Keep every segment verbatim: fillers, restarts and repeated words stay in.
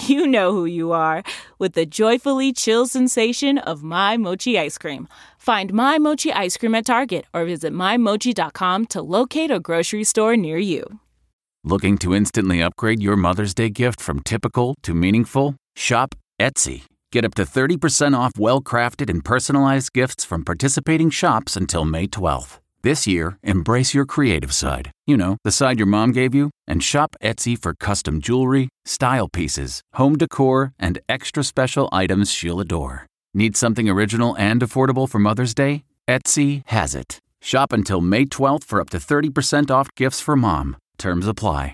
You know who you are, with the joyfully chill sensation of My Mochi ice cream. Find My Mochi ice cream at Target or visit my mochi dot com to locate a grocery store near you. Looking to instantly upgrade your Mother's Day gift from typical to meaningful? Shop Etsy. Get up to thirty percent off well-crafted and personalized gifts from participating shops until May twelfth. This year, embrace your creative side. You know, the side your mom gave you. And shop Etsy for custom jewelry, style pieces, home decor, and extra special items she'll adore. Need something original and affordable for Mother's Day? Etsy has it. Shop until May twelfth for up to thirty percent off gifts for mom. Terms apply.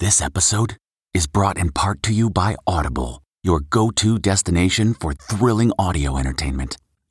This episode is brought in part to you by Audible, your go-to destination for thrilling audio entertainment.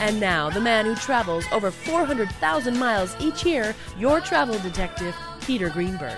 And now, the man who travels over four hundred thousand miles each year, your travel detective, Peter Greenberg.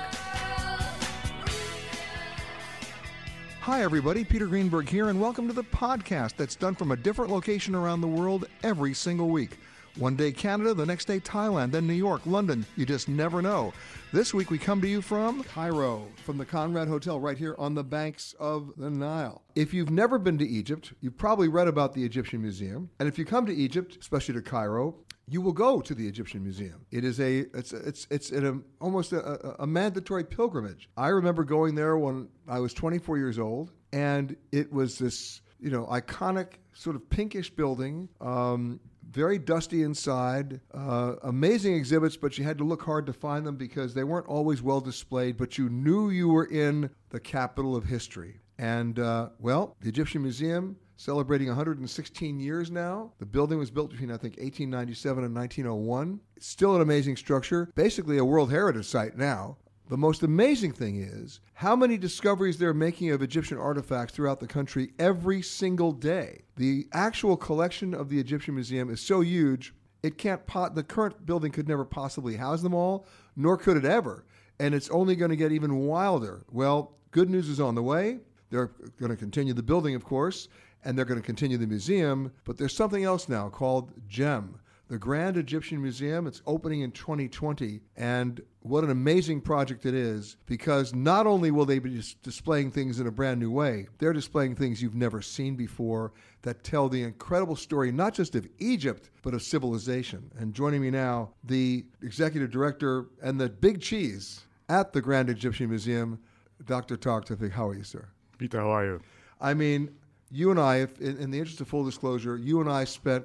Hi, everybody. Peter Greenberg here, and welcome to the podcast that's done from a different location around the world every single week. One day Canada, the next day Thailand, then New York, London. You just never know. This week we come to you from Cairo, from the Conrad Hotel right here on the banks of the Nile. If you've never been to Egypt, you've probably read about the Egyptian Museum. And if you come to Egypt, especially to Cairo, you will go to the Egyptian Museum. It is a, it's it's it's an, almost a, a mandatory pilgrimage. I remember going there when I was twenty-four years old, and it was this, you know, iconic sort of pinkish building, um, very dusty inside, uh, amazing exhibits, but you had to look hard to find them because they weren't always well displayed, but you knew you were in the capital of history. And, uh, well, the Egyptian Museum, celebrating one hundred sixteen years now. The building was built between, I think, eighteen ninety-seven and nineteen oh one. It's still an amazing structure, basically a World Heritage Site now. The most amazing thing is how many discoveries they're making of Egyptian artifacts throughout the country every single day. The actual collection of the Egyptian Museum is so huge, it can't pot, the current building could never possibly house them all, nor could it ever. And it's only going to get even wilder. Well, good news is on the way. They're going to continue the building, of course, and they're going to continue the museum, but there's something else now called GEM, the Grand Egyptian Museum. It's opening in twenty twenty, and what an amazing project it is, because not only will they be displaying things in a brand new way, they're displaying things you've never seen before that tell the incredible story, not just of Egypt, but of civilization. And joining me now, the executive director and the big cheese at the Grand Egyptian Museum, Doctor Tarek Tawfik. How are you, sir? Peter, how are you? I mean, you and I, if, in, in the interest of full disclosure, you and I spent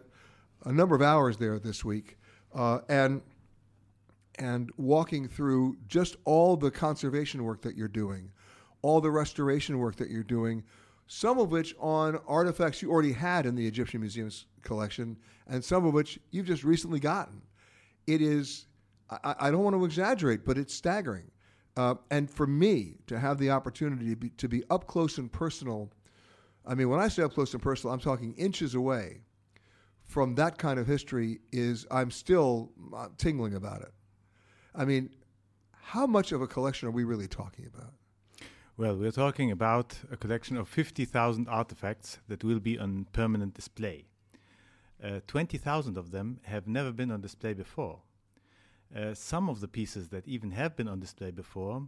a number of hours there this week, uh, and and walking through just all the conservation work that you're doing, all the restoration work that you're doing, some of which on artifacts you already had in the Egyptian Museum's collection, and some of which you've just recently gotten. It is, I, I don't want to exaggerate, but it's staggering. Uh, and for me, to have the opportunity to be, to be up close and personal, I mean, when I say up close and personal, I'm talking inches away from that kind of history, is I'm still tingling about it. I mean, how much of a collection are we really talking about? Well, we're talking about a collection of fifty thousand artifacts that will be on permanent display. Uh, twenty thousand of them have never been on display before. Uh, some of the pieces that even have been on display before,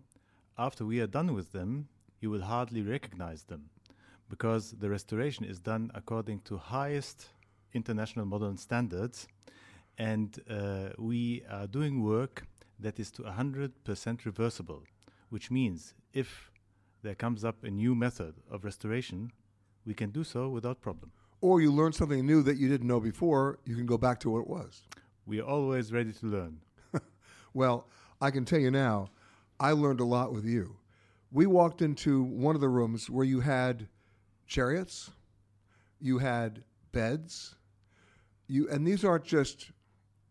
after we are done with them, you will hardly recognize them, because the restoration is done according to highest international modern standards, and uh, we are doing work that is to one hundred percent reversible, which means if there comes up a new method of restoration, we can do so without problem. Or you learn something new that you didn't know before, you can go back to what it was. We are always ready to learn. Well, I can tell you now, I learned a lot with you. We walked into one of the rooms where you had chariots, you had beds, you and these aren't just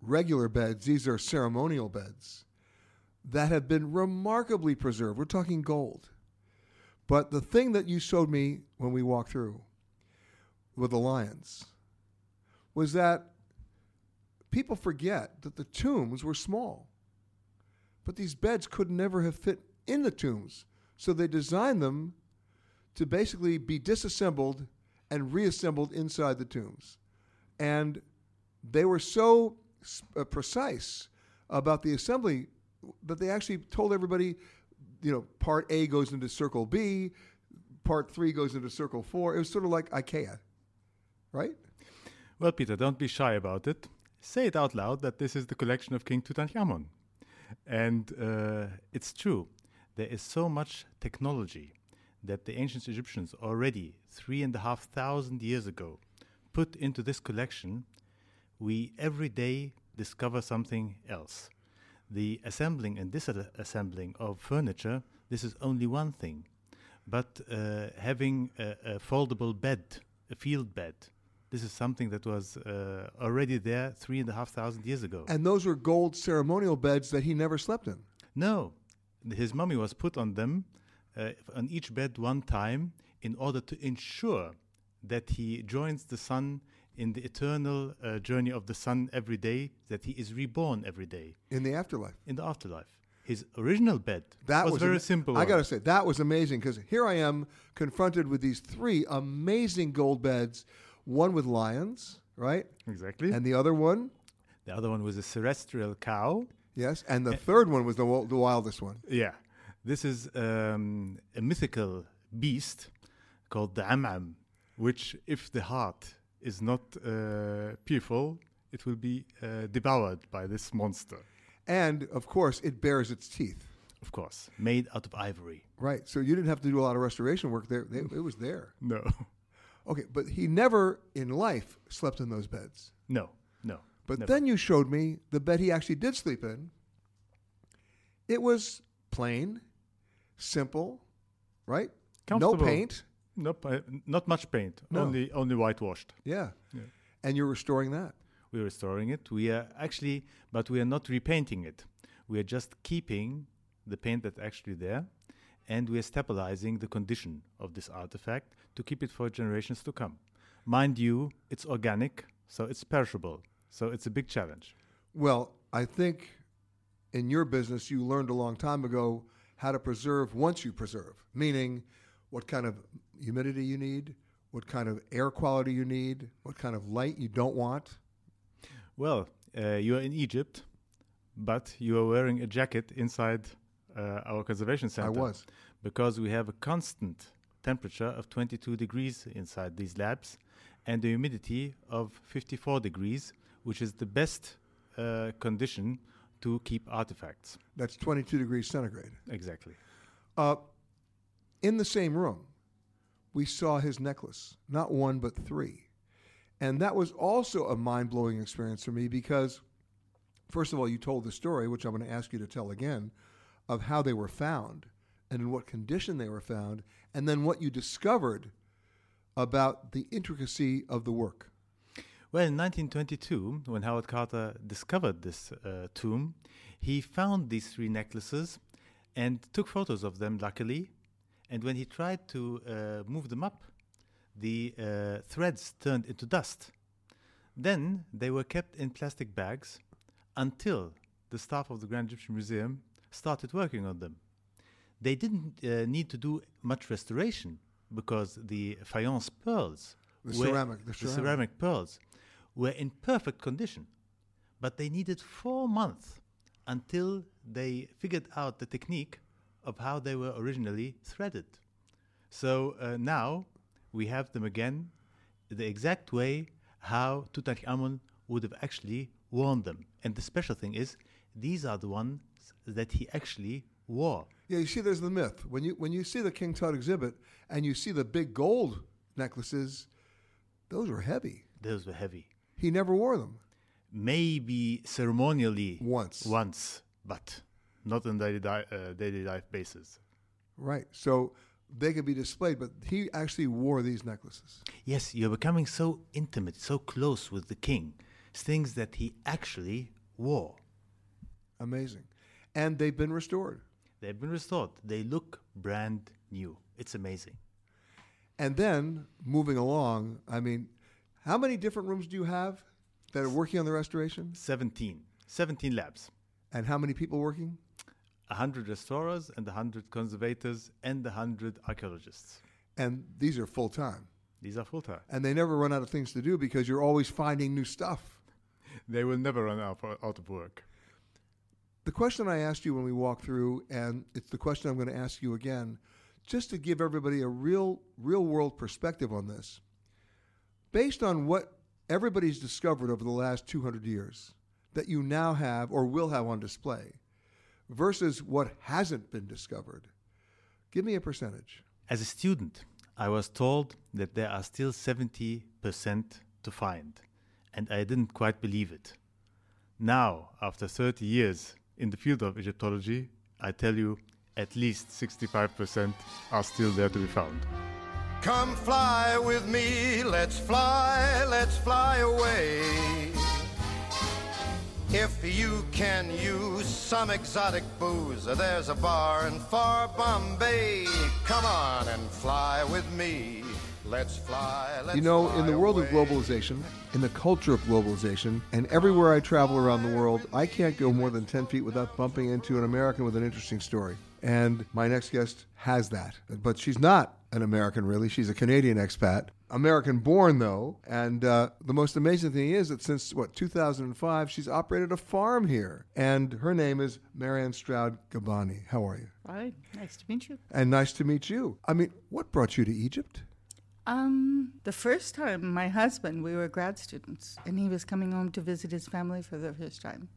regular beds, these are ceremonial beds that have been remarkably preserved. We're talking gold. But the thing that you showed me when we walked through with the lions was that people forget that the tombs were small, but these beds could never have fit in the tombs, so they designed them to basically be disassembled and reassembled inside the tombs. And they were so uh, precise about the assembly that they actually told everybody, you know, part A goes into circle B, part three goes into circle four. It was sort of like IKEA, right? Well, Peter, don't be shy about it. Say it out loud that this is the collection of King Tutankhamun. And uh, it's true. There is so much technology that the ancient Egyptians already three and a half thousand years ago put into this collection. We every day discover something else. The assembling and disassembling of furniture, this is only one thing. But uh, having a, a foldable bed, a field bed, this is something that was uh, already there three and a half thousand years ago. And those were gold ceremonial beds that he never slept in. No, his mummy was put on them, Uh, on each bed one time, in order to ensure that he joins the sun in the eternal uh, journey of the sun every day, that he is reborn every day. In the afterlife. In the afterlife. His original bed that was, was very am- simple. I got to say, that was amazing, because here I am confronted with these three amazing gold beds, one with lions, right? Exactly. And the other one? The other one was a terrestrial cow. Yes, and the uh, third one was the, wo- the wildest one. Yeah. This is um, a mythical beast called the Am'am, which, if the heart is not uh, peaceful, it will be uh, devoured by this monster. And, of course, it bears its teeth. Of course, made out of ivory. Right, so you didn't have to do a lot of restoration work there. They, it was there. No. Okay, but he never in life slept in those beds. No. No. But never. Then you showed me the bed he actually did sleep in. It was plain, simple, right? No paint. No, not much paint. No. Only, only whitewashed. Yeah. yeah. And you're restoring that. We're restoring it. We are actually, but we are not repainting it. We are just keeping the paint that's actually there, and we are stabilizing the condition of this artifact to keep it for generations to come. Mind you, it's organic, so it's perishable. So it's a big challenge. Well, I think in your business you learned a long time ago how to preserve once you preserve, meaning what kind of humidity you need, what kind of air quality you need, what kind of light you don't want. Well, uh, you are in Egypt, but you are wearing a jacket inside uh, our conservation center. I was. Because we have a constant temperature of twenty-two degrees inside these labs and a humidity of fifty-four degrees, which is the best uh, condition to keep artifacts. That's twenty-two degrees centigrade. Exactly. Uh, in the same room, we saw his necklace, not one but three. And that was also a mind-blowing experience for me because, first of all, you told the story, which I'm going to ask you to tell again, of how they were found and in what condition they were found, and then what you discovered about the intricacy of the work. Well, in nineteen twenty-two, when Howard Carter discovered this uh, tomb, he found these three necklaces and took photos of them, luckily. And when he tried to uh, move them up, the uh, threads turned into dust. Then they were kept in plastic bags until the staff of the Grand Egyptian Museum started working on them. They didn't uh, need to do much restoration because the faience pearls, the ceramic, the, the ceramic. ceramic pearls, were in perfect condition, but they needed four months until they figured out the technique of how they were originally threaded. So uh, now we have them again, the exact way how Tutankhamun would have actually worn them. And the special thing is, these are the ones that he actually wore. Yeah, you see, there's the myth. When you when you see the King Tut exhibit and you see the big gold necklaces, those were heavy. Those were heavy. He never wore them. Maybe ceremonially. Once. Once, but not on daily, di- uh, daily life basis. Right. So they could be displayed, but he actually wore these necklaces. Yes, you're becoming so intimate, so close with the king. It's things that he actually wore. Amazing. And they've been restored. They've been restored. They look brand new. It's amazing. And then, moving along, I mean, how many different rooms do you have that are working on the restoration? Seventeen. Seventeen labs. And how many people working? A hundred restorers and a hundred conservators and a hundred archaeologists. And these are full-time? These are full-time. And they never run out of things to do because you're always finding new stuff. They will never run out, out of work. The question I asked you when we walked through, and it's the question I'm going to ask you again, just to give everybody a real, real-world perspective on this, based on what everybody's discovered over the last two hundred years that you now have or will have on display versus what hasn't been discovered, give me a percentage. As a student, I was told that there are still seventy percent to find, and I didn't quite believe it. Now, after thirty years in the field of Egyptology, I tell you, at least sixty-five percent are still there to be found. Come fly with me, let's fly, let's fly away. If you can use some exotic booze, there's a bar in far Bombay. Come on and fly with me, let's fly, let's fly. You know, in the world away. Of globalization, in the culture of globalization, and everywhere I travel around the world, I can't go more than ten feet without bumping into an American with an interesting story. And my next guest has that. But she's not an American, really. She's a Canadian expat. American-born, though. And uh, the most amazing thing is that since, what, two thousand five, she's operated a farm here. And her name is Marianne Stroud Gabbani. How are you? Right. Nice to meet you. And nice to meet you. I mean, what brought you to Egypt? Um, the first time, my husband, we were grad students, and he was coming home to visit his family for the first time.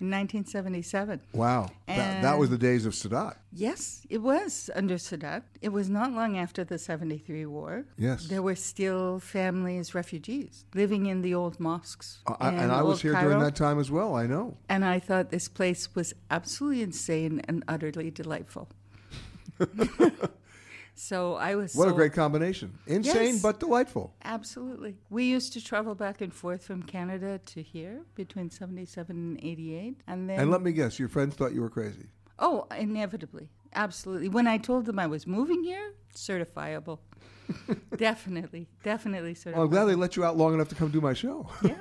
in nineteen seventy-seven. Wow. That, that was the days of Sadat. Yes, it was under Sadat. It was not long after the seventy-three war. Yes. There were still families, refugees, living in the old mosques. Uh, and, and I was here Cairo. during that time as well, I know. And I thought this place was absolutely insane and utterly delightful. So I was What sold. a great combination. Insane, yes, but delightful. Absolutely. We used to travel back and forth from Canada to here between seventy-seven and eighty-eight. And then And let me guess, your friends thought you were crazy. Oh, inevitably. Absolutely. When I told them I was moving here, certifiable. Definitely. Definitely certifiable. Well, I'm glad they let you out long enough to come do my show. Yeah.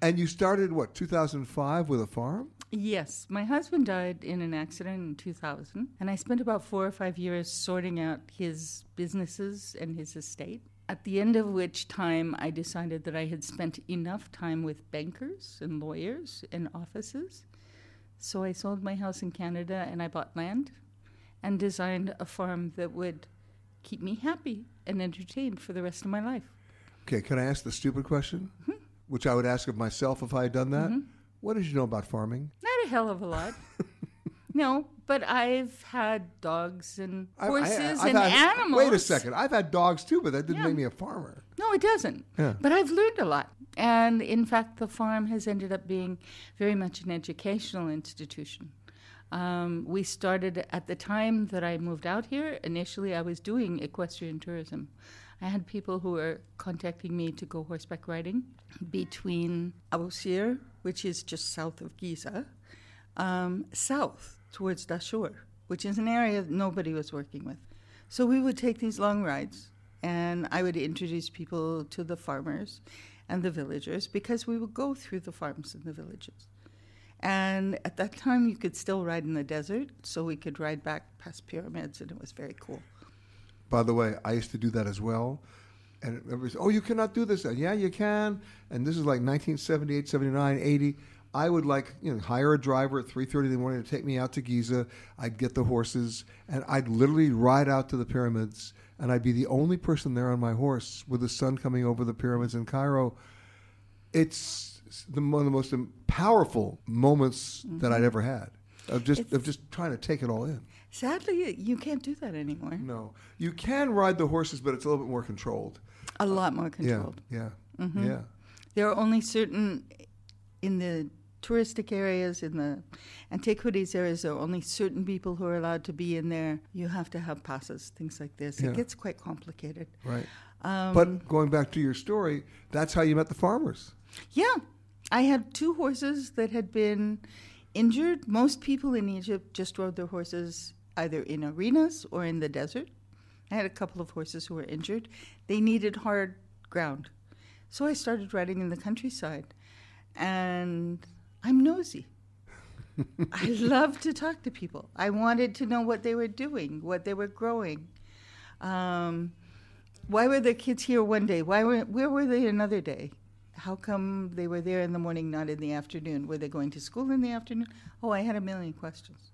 And you started, what, two thousand five with a farm? Yes. My husband died in an accident in two thousand, and I spent about four or five years sorting out his businesses and his estate, at the end of which time I decided that I had spent enough time with bankers and lawyers and offices. So I sold my house in Canada, and I bought land and designed a farm that would keep me happy and entertained for the rest of my life. Okay, can I ask the stupid question, mm-hmm. which I would ask of myself if I had done that? Mm-hmm. What did you know about farming? Not a hell of a lot. No, but I've had dogs and horses I, I, I've and had, animals. Wait a second. I've had dogs too, but that didn't yeah. make me a farmer. No, it doesn't. Yeah. But I've learned a lot. And in fact, the farm has ended up being very much an educational institution. Um, we started at the time that I moved out here. Initially, I was doing equestrian tourism. I had people who were contacting me to go horseback riding between Abusir, which is just south of Giza, um, south towards Dashur, which is an area that nobody was working with. So we would take these long rides, and I would introduce people to the farmers and the villagers, because we would go through the farms and the villages. And at that time, you could still ride in the desert, so we could ride back past pyramids, and it was very cool. By the way, I used to do that as well. And everybody said, oh, you cannot do this. And, yeah, you can. And this is like nineteen seventy-eight, seventy-nine, eighty. I would like, you know, hire a driver at three thirty in the morning to take me out to Giza. I'd get the horses, and I'd literally ride out to the pyramids, and I'd be the only person there on my horse with the sun coming over the pyramids in Cairo. It's the, one of the most powerful moments mm-hmm. that I'd ever had of just it's- of just trying to take it all in. Sadly, you can't do that anymore. No. You can ride the horses, but it's a little bit more controlled. A lot more controlled. Yeah, yeah, mm-hmm. yeah. There are only certain, in the touristic areas, in the antiquities areas, there are only certain people who are allowed to be in there. You have to have passes, things like this. Yeah. It gets quite complicated. Right. Um, but going back to your story, that's how you met the farmers. Yeah. I had two horses that had been injured. Most people in Egypt just rode their horses either in arenas or in the desert. I had a couple of horses who were injured. They needed hard ground. So I started riding in the countryside. And I'm nosy. I love to talk to people. I wanted to know what they were doing, what they were growing. Um, why were the kids here one day? Why were, where were they another day? How come they were there in the morning, not in the afternoon? Were they going to school in the afternoon? Oh, I had a million questions.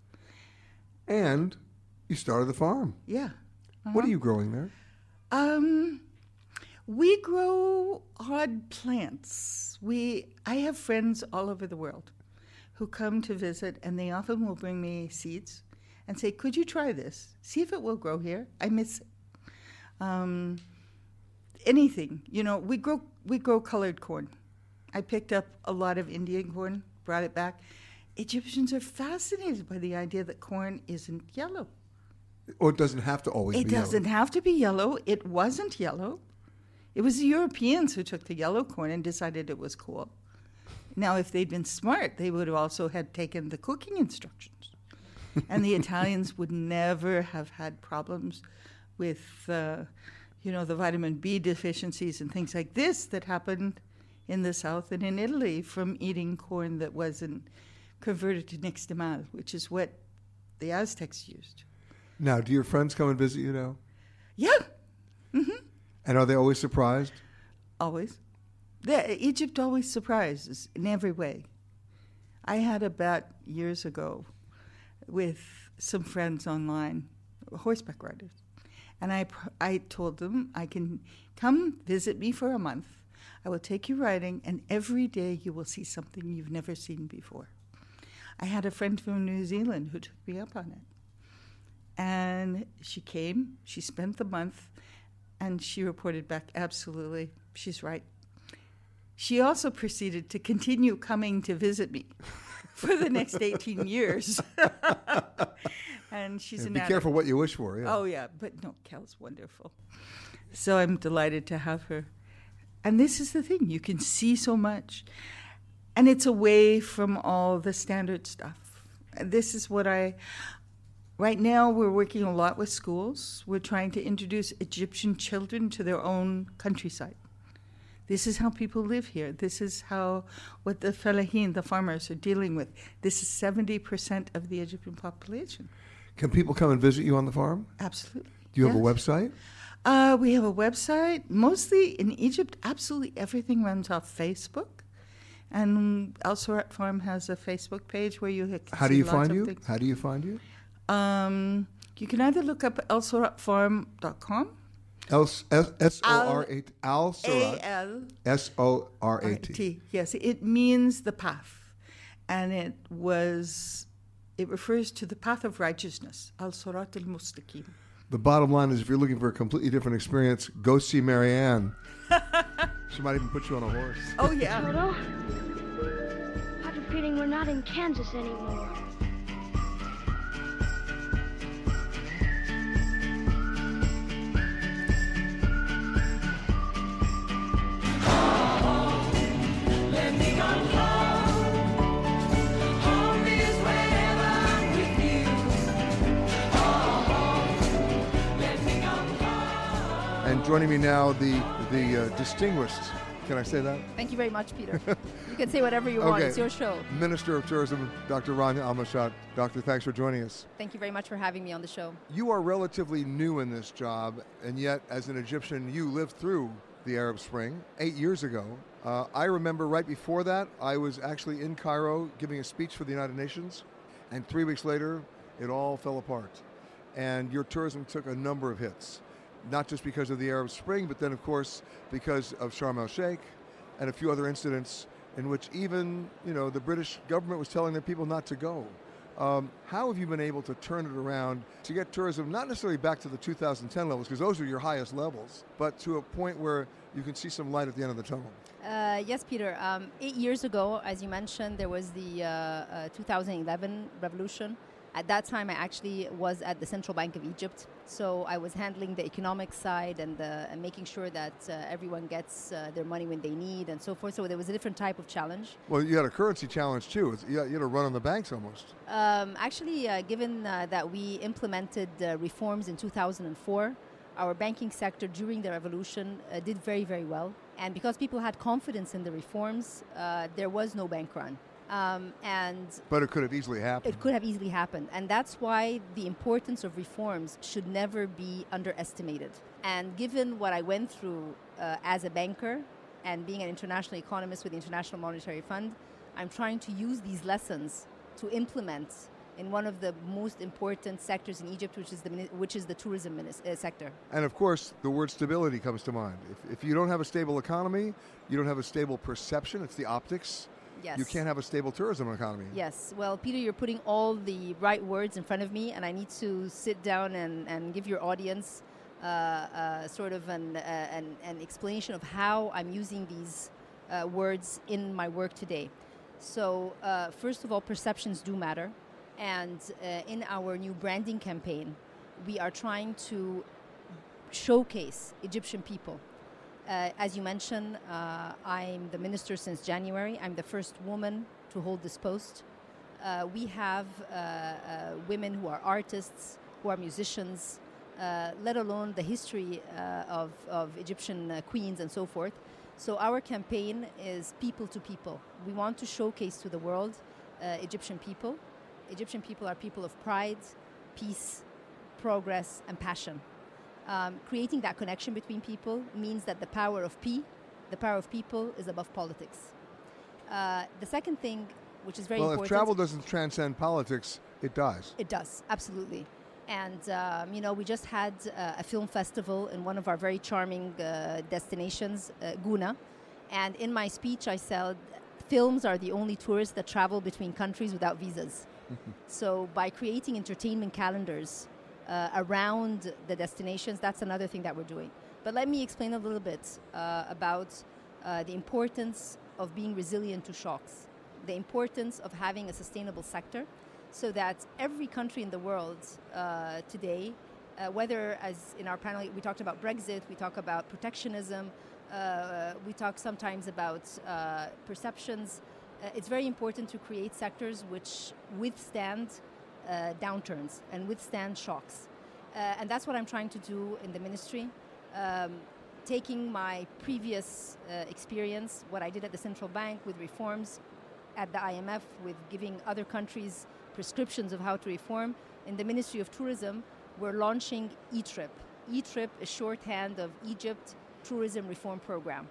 And you started the farm. Yeah. Uh-huh. What are you growing there? Um, we grow odd plants. We I have friends all over the world who come to visit, and they often will bring me seeds and say, could you try this? See if it will grow here. I miss it. Um, anything. You know, we grow, we grow colored corn. I picked up a lot of Indian corn, brought it back. Egyptians are fascinated by the idea that corn isn't yellow. Or it doesn't have to always it be yellow. It doesn't have to be yellow. It wasn't yellow. It was the Europeans who took the yellow corn and decided it was cool. Now, if they'd been smart, they would have also had taken the cooking instructions. And the Italians would never have had problems with, uh, you know, the vitamin B deficiencies and things like this that happened in the South and in Italy from eating corn that wasn't converted to nixtamal, which is what the Aztecs used. Now, do your friends come and visit you now? Yeah. Mm-hmm. And are they always surprised? Always. They're, Egypt always surprises in every way. I had a bet years ago with some friends online, horseback riders, and I I told them, I can come visit me for a month. I will take you riding, and every day you will see something you've never seen before. I had a friend from New Zealand who took me up on it. And she came, she spent the month, and she reported back, absolutely, she's right. She also proceeded to continue coming to visit me for the next eighteen years. And she's yeah, an be addict. Careful what you wish for. Yeah. Oh, yeah. But no, Kel's wonderful. So I'm delighted to have her. And this is the thing. You can see so much. And it's away from all the standard stuff. And this is what I... Right now, we're working a lot with schools. We're trying to introduce Egyptian children to their own countryside. This is how people live here. This is how what the Felahin, the farmers, are dealing with. This is seventy percent of the Egyptian population. Can people come and visit you on the farm? Absolutely. Do you yes. have a website? Uh, we have a website. Mostly in Egypt, absolutely everything runs off Facebook. And Al-Sorat Farm has a Facebook page where you can How see do you lots find of you? Things. How do you find you? Um, you can either look up el sorat farm dot com. S O R A T. Al-Sorat. Yes, it means the path. And it was, it refers to the path of righteousness. Al-Sorat al-Mustaqim. The bottom line is if you're looking for a completely different experience, go see Marianne. She might even put you on a horse. Oh, yeah. Toto, I have a feeling we're not in Kansas anymore. And joining me now, the the uh, distinguished, can I say that? Thank you very much, Peter. You can say whatever you okay. want. It's your show. Minister of Tourism, Doctor Rania Al-Mashat. Doctor, thanks for joining us. Thank you very much for having me on the show. You are relatively new in this job, and yet, as an Egyptian, you lived through the Arab Spring eight years ago. Uh, I remember right before that, I was actually in Cairo giving a speech for the United Nations, and three weeks later, it all fell apart. And your tourism took a number of hits. Not just because of the Arab Spring, but then, of course, because of Sharm el-Sheikh and a few other incidents in which even, you know, the British government was telling their people not to go. Um, how have you been able to turn it around to get tourism, not necessarily back to the two thousand ten levels, because those are your highest levels, but to a point where you can see some light at the end of the tunnel? Uh, yes, Peter. Um, eight years ago, as you mentioned, there was the uh, uh, two thousand eleven revolution. At that time, I actually was at the Central Bank of Egypt. So I was handling the economic side and, the, and making sure that uh, everyone gets uh, their money when they need and so forth. So there was a different type of challenge. Well, you had a currency challenge, too. You had a run on the banks almost. Um, actually, uh, given uh, that we implemented uh, reforms in two thousand four, our banking sector during the revolution uh, did very, very well. And because people had confidence in the reforms, uh, there was no bank run. Um, and but it could have easily happened. It could have easily happened. And that's why the importance of reforms should never be underestimated. And given what I went through uh, as a banker and being an international economist with the International Monetary Fund, I'm trying to use these lessons to implement in one of the most important sectors in Egypt, which is the which is the tourism minis- uh, sector. And of course, the word stability comes to mind. If, if you don't have a stable economy, you don't have a stable perception. It's the optics. Yes. You can't have a stable tourism economy. Yes. Well, Peter, you're putting all the right words in front of me, and I need to sit down and, and give your audience uh, uh, sort of an, uh, an, an explanation of how I'm using these uh, words in my work today. So, uh, first of all, perceptions do matter. And uh, in our new branding campaign, we are trying to showcase Egyptian people. Uh, as you mentioned, uh, I'm the minister since January. I'm the first woman to hold this post. Uh, we have uh, uh, women who are artists, who are musicians, uh, let alone the history uh, of, of Egyptian uh, queens and so forth. So our campaign is people to people. We want to showcase to the world uh, Egyptian people. Egyptian people are people of pride, peace, progress, and passion. Um, creating that connection between people means that the power of P, the power of people, is above politics. Uh, the second thing, which is very well, important... Well, if travel doesn't transcend politics, it does. It does, absolutely. And, um, you know, we just had uh, a film festival in one of our very charming uh, destinations, uh, Guna. And in my speech, I said, films are the only tourists that travel between countries without visas. So by creating entertainment calendars uh, around the destinations, that's another thing that we're doing. But let me explain a little bit uh, about uh, the importance of being resilient to shocks, the importance of having a sustainable sector, so that every country in the world uh, today, uh, whether as in our panel, we talked about Brexit, we talk about protectionism, uh, we talk sometimes about uh, perceptions. Uh, it's very important to create sectors which withstand uh, downturns and withstand shocks. Uh, and that's what I'm trying to do in the ministry. Um, taking my previous uh, experience, what I did at the central bank with reforms, at the I M F with giving other countries prescriptions of how to reform, in the Ministry of Tourism, we're launching eTrip. eTrip is shorthand of Egypt Tourism Reform Program.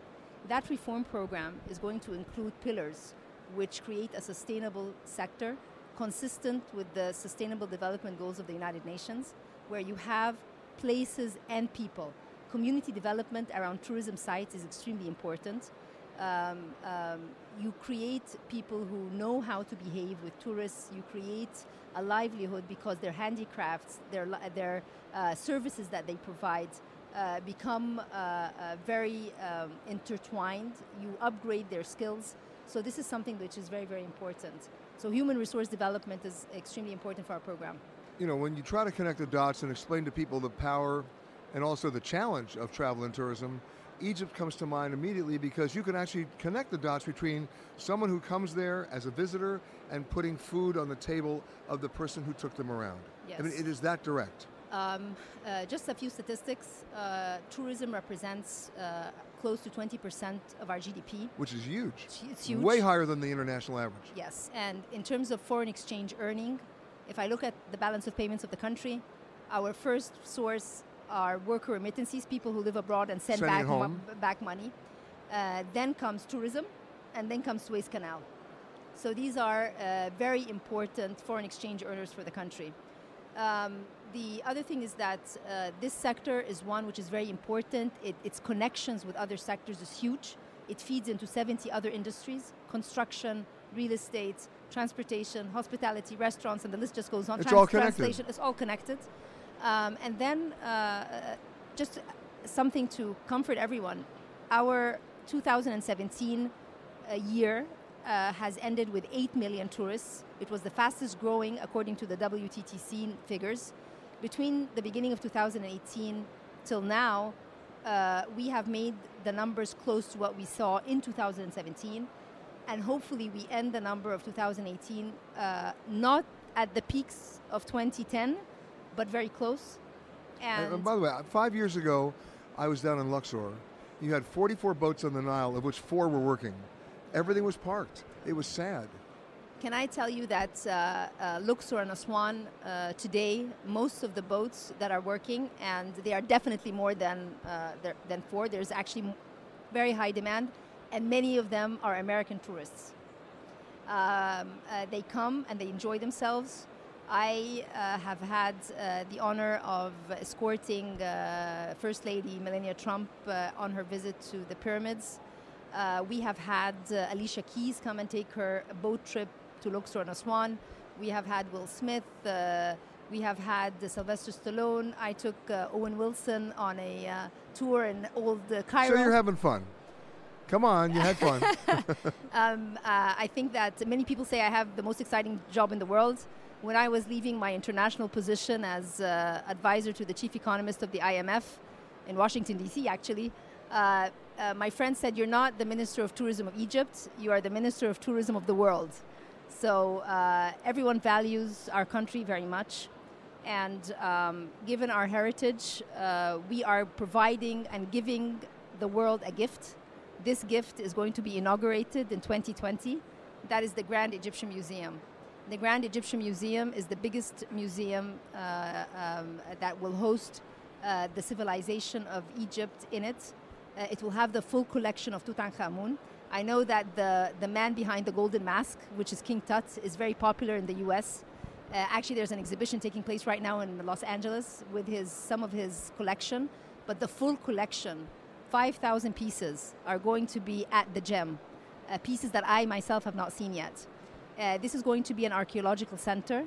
That reform program is going to include pillars which create a sustainable sector consistent with the Sustainable Development Goals of the United Nations, where you have places and people. Community development around tourism sites is extremely important. Um, um, you create people who know how to behave with tourists. You create a livelihood because their handicrafts, their, their uh, services that they provide uh, become uh, uh, very um, intertwined. You upgrade their skills. So this is something which is very, very important. So human resource development is extremely important for our program. You know, when you try to connect the dots and explain to people the power and also the challenge of travel and tourism, Egypt comes to mind immediately because you can actually connect the dots between someone who comes there as a visitor and putting food on the table of the person who took them around. Yes. I mean, it is that direct. Um, uh, just a few statistics. Uh, tourism represents uh, close to twenty percent of our G D P. Which is huge. It's huge. Way higher than the international average. Yes, and in terms of foreign exchange earning, if I look at the balance of payments of the country, our first source are worker remittances, people who live abroad and send back, mo- back money. Uh, then comes tourism, and then comes Suez Canal. So these are uh, very important foreign exchange earners for the country. Um, the other thing is that uh, this sector is one which is very important. It, its connections with other sectors is huge. It feeds into seventy other industries, construction, real estate, transportation, hospitality, restaurants, and the list just goes on. It's Trans- all connected. It's all connected. Um, and then, uh, just something to comfort everyone. Our two thousand seventeen uh, year uh, has ended with eight million tourists. It was the fastest growing, according to the W T T C figures. Between the beginning of two thousand eighteen till now, uh, we have made the numbers close to what we saw in two thousand seventeen. And hopefully we end the number of two thousand eighteen uh, not at the peaks of twenty ten, but very close. And, and by the way, five years ago, I was down in Luxor. You had forty-four boats on the Nile, of which four were working. Everything was parked. It was sad. Can I tell you that uh, uh, Luxor and Aswan, uh, today, most of the boats that are working, and they are definitely more than, uh, there, than four. There's actually very high demand, and many of them are American tourists. Um, uh, they come and they enjoy themselves. I uh, have had uh, the honor of escorting uh, First Lady Melania Trump uh, on her visit to the pyramids. Uh, we have had uh, Alicia Keys come and take her boat trip to Luxor and Aswan. We have had Will Smith. Uh, we have had uh, Sylvester Stallone. I took uh, Owen Wilson on a uh, tour in old uh, Cairo. So you're having fun. Come on, you had fun. um, uh, I think that many people say I have the most exciting job in the world. When I was leaving my international position as uh, advisor to the chief economist of the I M F in Washington, D C, actually, uh, uh, my friend said, "You're not the Minister of Tourism of Egypt, you are the Minister of Tourism of the world." So uh, everyone values our country very much. And um, given our heritage, uh, we are providing and giving the world a gift. This gift is going to be inaugurated in twenty twenty. That is the Grand Egyptian Museum. The Grand Egyptian Museum is the biggest museum uh, um, that will host uh, the civilization of Egypt in it. Uh, it will have the full collection of Tutankhamun. I know that the, the man behind the golden mask, which is King Tut, is very popular in the U S. Uh, actually, there's an exhibition taking place right now in Los Angeles with his some of his collection. But the full collection, five thousand pieces, are going to be at the gem. uh, pieces that I myself have not seen yet. Uh, this is going to be an archaeological center.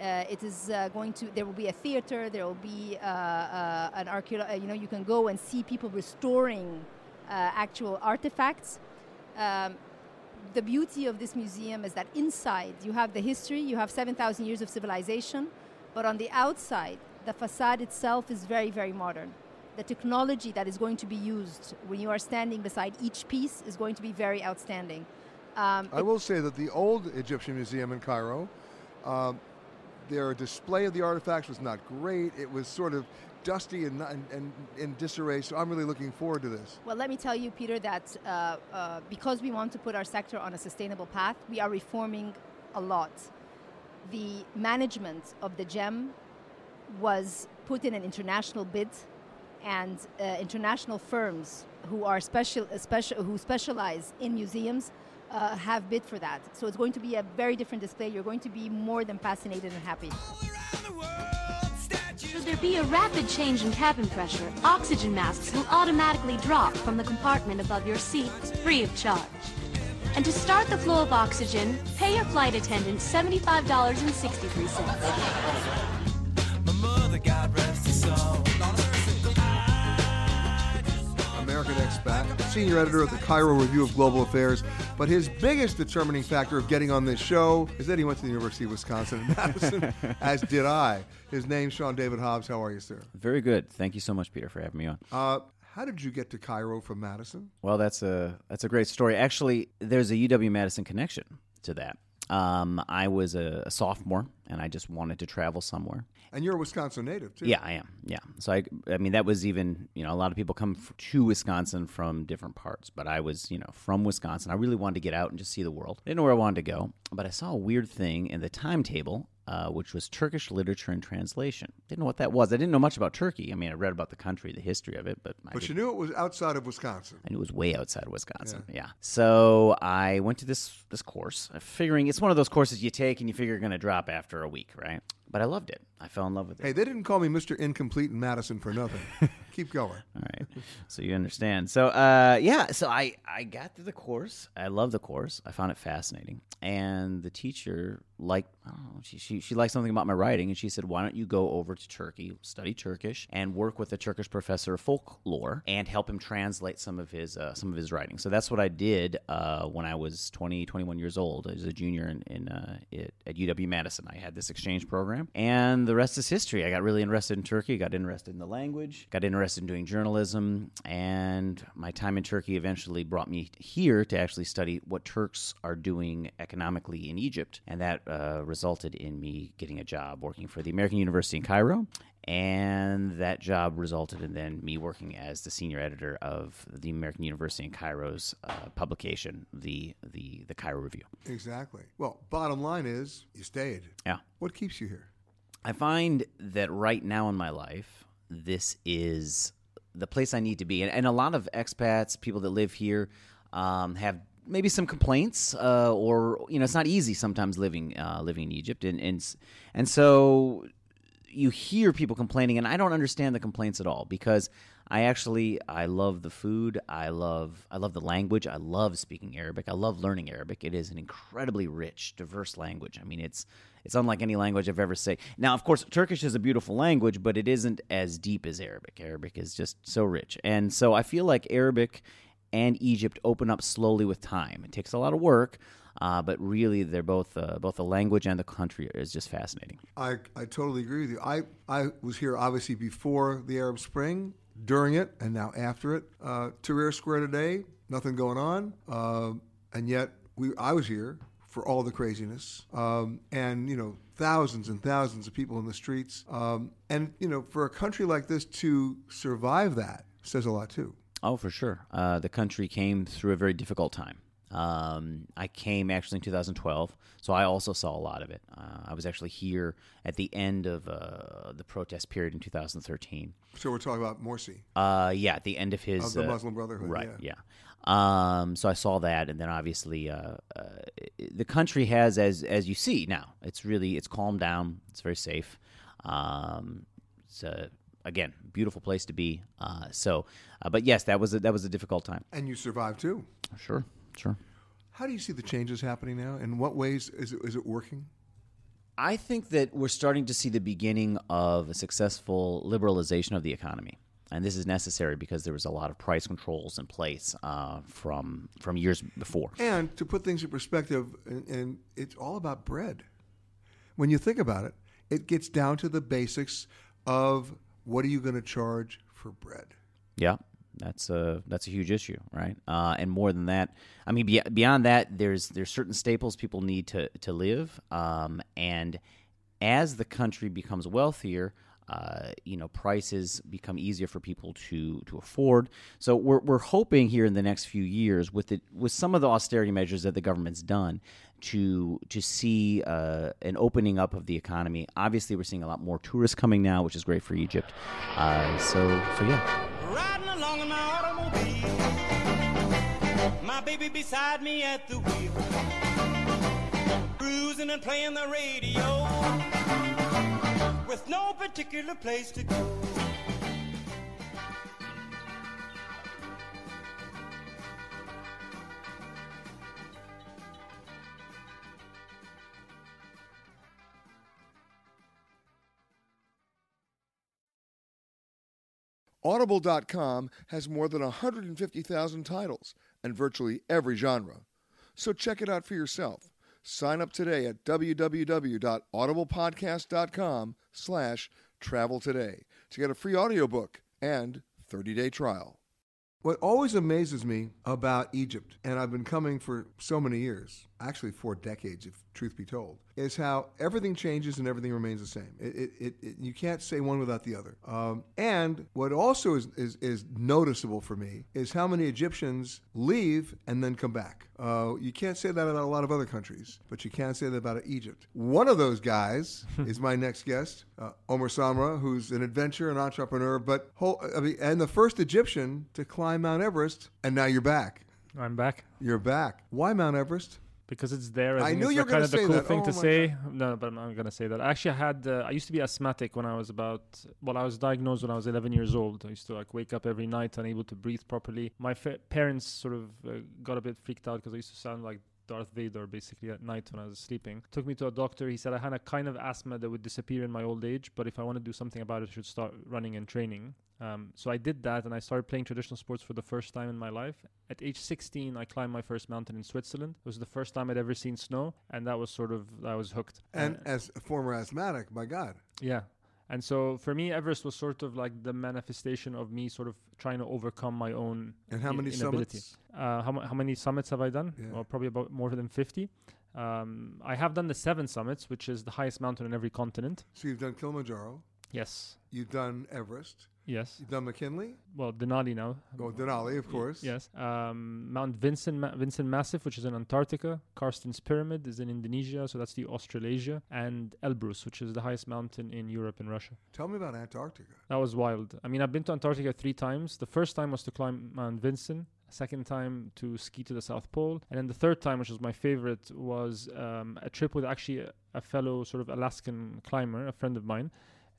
Uh, it is uh, going to, there will be a theater, there will be uh, uh, an archaeological, you know, you can go and see people restoring uh, actual artifacts. Um, the beauty of this museum is that inside you have the history, you have seven thousand years of civilization, but on the outside, the facade itself is very, very modern. The technology that is going to be used when you are standing beside each piece is going to be very outstanding. Um, I will say that the old Egyptian Museum in Cairo, um, their display of the artifacts was not great. It was sort of dusty and in disarray, so I'm really looking forward to this. Well, let me tell you, Peter, that uh, uh, because we want to put our sector on a sustainable path, we are reforming a lot. The management of the gem was put in an international bid, and uh, international firms who are special, uh, special, who specialize in museums uh, have bid for that. So it's going to be a very different display. You're going to be more than fascinated and happy. Should there be a rapid change in cabin pressure, oxygen masks will automatically drop from the compartment above your seat, free of charge. And to start the flow of oxygen, pay your flight attendant seventy-five dollars and sixty-three cents. My mother, God rest her soul. American expat, senior editor of the Cairo Review of Global Affairs, but his biggest determining factor of getting on this show is that he went to the University of Wisconsin-Madison, as did I. His name's Sean David Hobbs. How are you, sir? Very good. Thank you so much, Peter, for having me on. Uh, how did you get to Cairo from Madison? Well, that's a that's a great story. Actually, there's a U W-Madison connection to that. Um, I was a, a sophomore, and I just wanted to travel somewhere. And you're a Wisconsin native, too. Yeah, I am, yeah. So, I, I mean, that was even, you know, a lot of people come f- to Wisconsin from different parts, but I was, you know, from Wisconsin. I really wanted to get out and just see the world. I didn't know where I wanted to go, but I saw a weird thing in the timetable, uh, which was Turkish literature and translation. Didn't know what that was. I didn't know much about Turkey. I mean, I read about the country, the history of it, but... I but didn't. You knew it was outside of Wisconsin. I knew it was way outside of Wisconsin, yeah. yeah. So I went to this this course, figuring it's one of those courses you take and you figure you're going to drop after a week, right? But I loved it. I fell in love with it. Hey, they didn't call me Mister Incomplete in Madison for nothing. Keep going. All right. So you understand. So, uh, yeah, so I, I got through the course. I loved the course. I found it fascinating. And the teacher liked, I don't know, she, she, she liked something about my writing, and she said, why don't you go over to Turkey, study Turkish, and work with a Turkish professor of folklore and help him translate some of his uh, some of his writing. So that's what I did uh, when I was twenty, twenty-one years old. I was a junior in, in uh, it, at U W-Madison. I had this exchange program. And the rest is history. I got really interested in Turkey, got interested in the language, got interested in doing journalism, and my time in Turkey eventually brought me here to actually study what Turks are doing economically in Egypt, and that uh, resulted in me getting a job working for the American University in Cairo, and that job resulted in then me working as the senior editor of the American University in Cairo's uh, publication, the, the the Cairo Review. Exactly. Well, bottom line is, you stayed. Yeah. What keeps you here? I find that right now in my life, this is the place I need to be. And, and a lot of expats, people that live here, um, have maybe some complaints, uh, or, you know, it's not easy sometimes living uh, living in Egypt. And, and, and so you hear people complaining, and I don't understand the complaints at all, because I actually, I love the food, I love I love the language, I love speaking Arabic, I love learning Arabic. It is an incredibly rich, diverse language. I mean, it's it's unlike any language I've ever said. Now, of course, Turkish is a beautiful language, but it isn't as deep as Arabic. Arabic is just so rich. And so I feel like Arabic and Egypt open up slowly with time. It takes a lot of work, uh, but really they're both, uh, both the language and the country is just fascinating. I, I totally agree with you. I, I was here, obviously, before the Arab Spring, during it, and now after it. Uh, Tahrir Square today, nothing going on, uh, and yet we I was here for all the craziness, um, and, you know, thousands and thousands of people in the streets. Um, and, you know, for a country like this to survive that says a lot, too. Oh, for sure. Uh, the country came through a very difficult time. Um, I came actually in two thousand twelve, so I also saw a lot of it. Uh, I was actually here at the end of uh, the protest period in two thousand thirteen. So we're talking about Morsi. Uh, yeah, at the end of his... Of the uh, Muslim Brotherhood. Right, yeah. yeah. Um, so I saw that, and then obviously uh, uh, the country has, as as you see now, it's really, it's calmed down, it's very safe. Um, it's a... Again, beautiful place to be. Uh, so, uh, but yes, that was a, that was a difficult time. And you survived too. Sure, sure. How do you see the changes happening now? In what ways is it, is it working? I think that we're starting to see the beginning of a successful liberalization of the economy. And this is necessary because there was a lot of price controls in place uh, from from years before. And to put things in perspective, and, and it's all about bread. When you think about it, it gets down to the basics of what are you going to charge for bread? Yeah, that's a that's a huge issue, right? Uh, and more than that, I mean, be, beyond that, there's there's certain staples people need to to live. Um, and as the country becomes wealthier, Uh, you know, prices become easier for people to to afford. So we're we're hoping here in the next few years, with the with some of the austerity measures that the government's done, to to see uh, an opening up of the economy. Obviously, we're seeing a lot more tourists coming now, which is great for Egypt. Uh, so so yeah. Riding along in my automobile, my baby beside me at the wheel, cruising and playing the radio. With no particular place to go. Audible dot com has more than one hundred fifty thousand titles and virtually every genre. So check it out for yourself. Sign up today at w w w dot audible podcast dot com slash travel today to get a free audiobook and thirty-day trial. What always amazes me about Egypt, and I've been coming for so many years, actually four decades, if truth be told, is how everything changes and everything remains the same. It, it, it, it, you can't say one without the other. Um, and what also is, is, is noticeable for me is how many Egyptians leave and then come back. Uh, you can't say that about a lot of other countries, but you can say that about Egypt. One of those guys is my next guest, uh, Omar Samra, who's an adventurer, an entrepreneur, but whole, I mean, and the first Egyptian to climb Mount Everest, and now you're back. I'm back. You're back. Why Mount Everest? Because it's there. I, I knew you were going to say that. Kind of the cool thing to say. No, but I'm not going to say that. Actually, I had. Uh, I used to be asthmatic when I was about. Well, I was diagnosed when I was eleven years old. I used to like wake up every night unable to breathe properly. My fa- parents sort of uh, got a bit freaked out because I used to sound like Darth Vader basically at night when I was sleeping. Took me to a doctor. He said I had a kind of asthma that would disappear in my old age, but if I want to do something about it, I should start running and training. Um, so I did that, and I started playing traditional sports for the first time in my life. At age sixteen, I climbed my first mountain in Switzerland. It was the first time I'd ever seen snow, and that was sort of, I was hooked. And uh, as a former asthmatic, my God. Yeah. And so for me, Everest was sort of like the manifestation of me sort of trying to overcome my own inability. And how many inability. summits? Uh, how, how many summits have I done? Yeah. Well, probably about more than fifty. Um, I have done the seven summits, which is the highest mountain on every continent. So you've done Kilimanjaro. Yes. You've done Everest. Yes. You've done McKinley? Well, Denali now. Oh, Denali, of course. Y- yes. Um, Mount Vincent Ma- Vincent Massif, which is in Antarctica. Karstens Pyramid is in Indonesia, so that's the Australasia. And Elbrus, which is the highest mountain in Europe and Russia. Tell me about Antarctica. That was wild. I mean, I've been to Antarctica three times. The first time was to climb Mount Vincent. Second time to ski to the South Pole. And then the third time, which was my favorite, was um, a trip with actually a, a fellow sort of Alaskan climber, a friend of mine.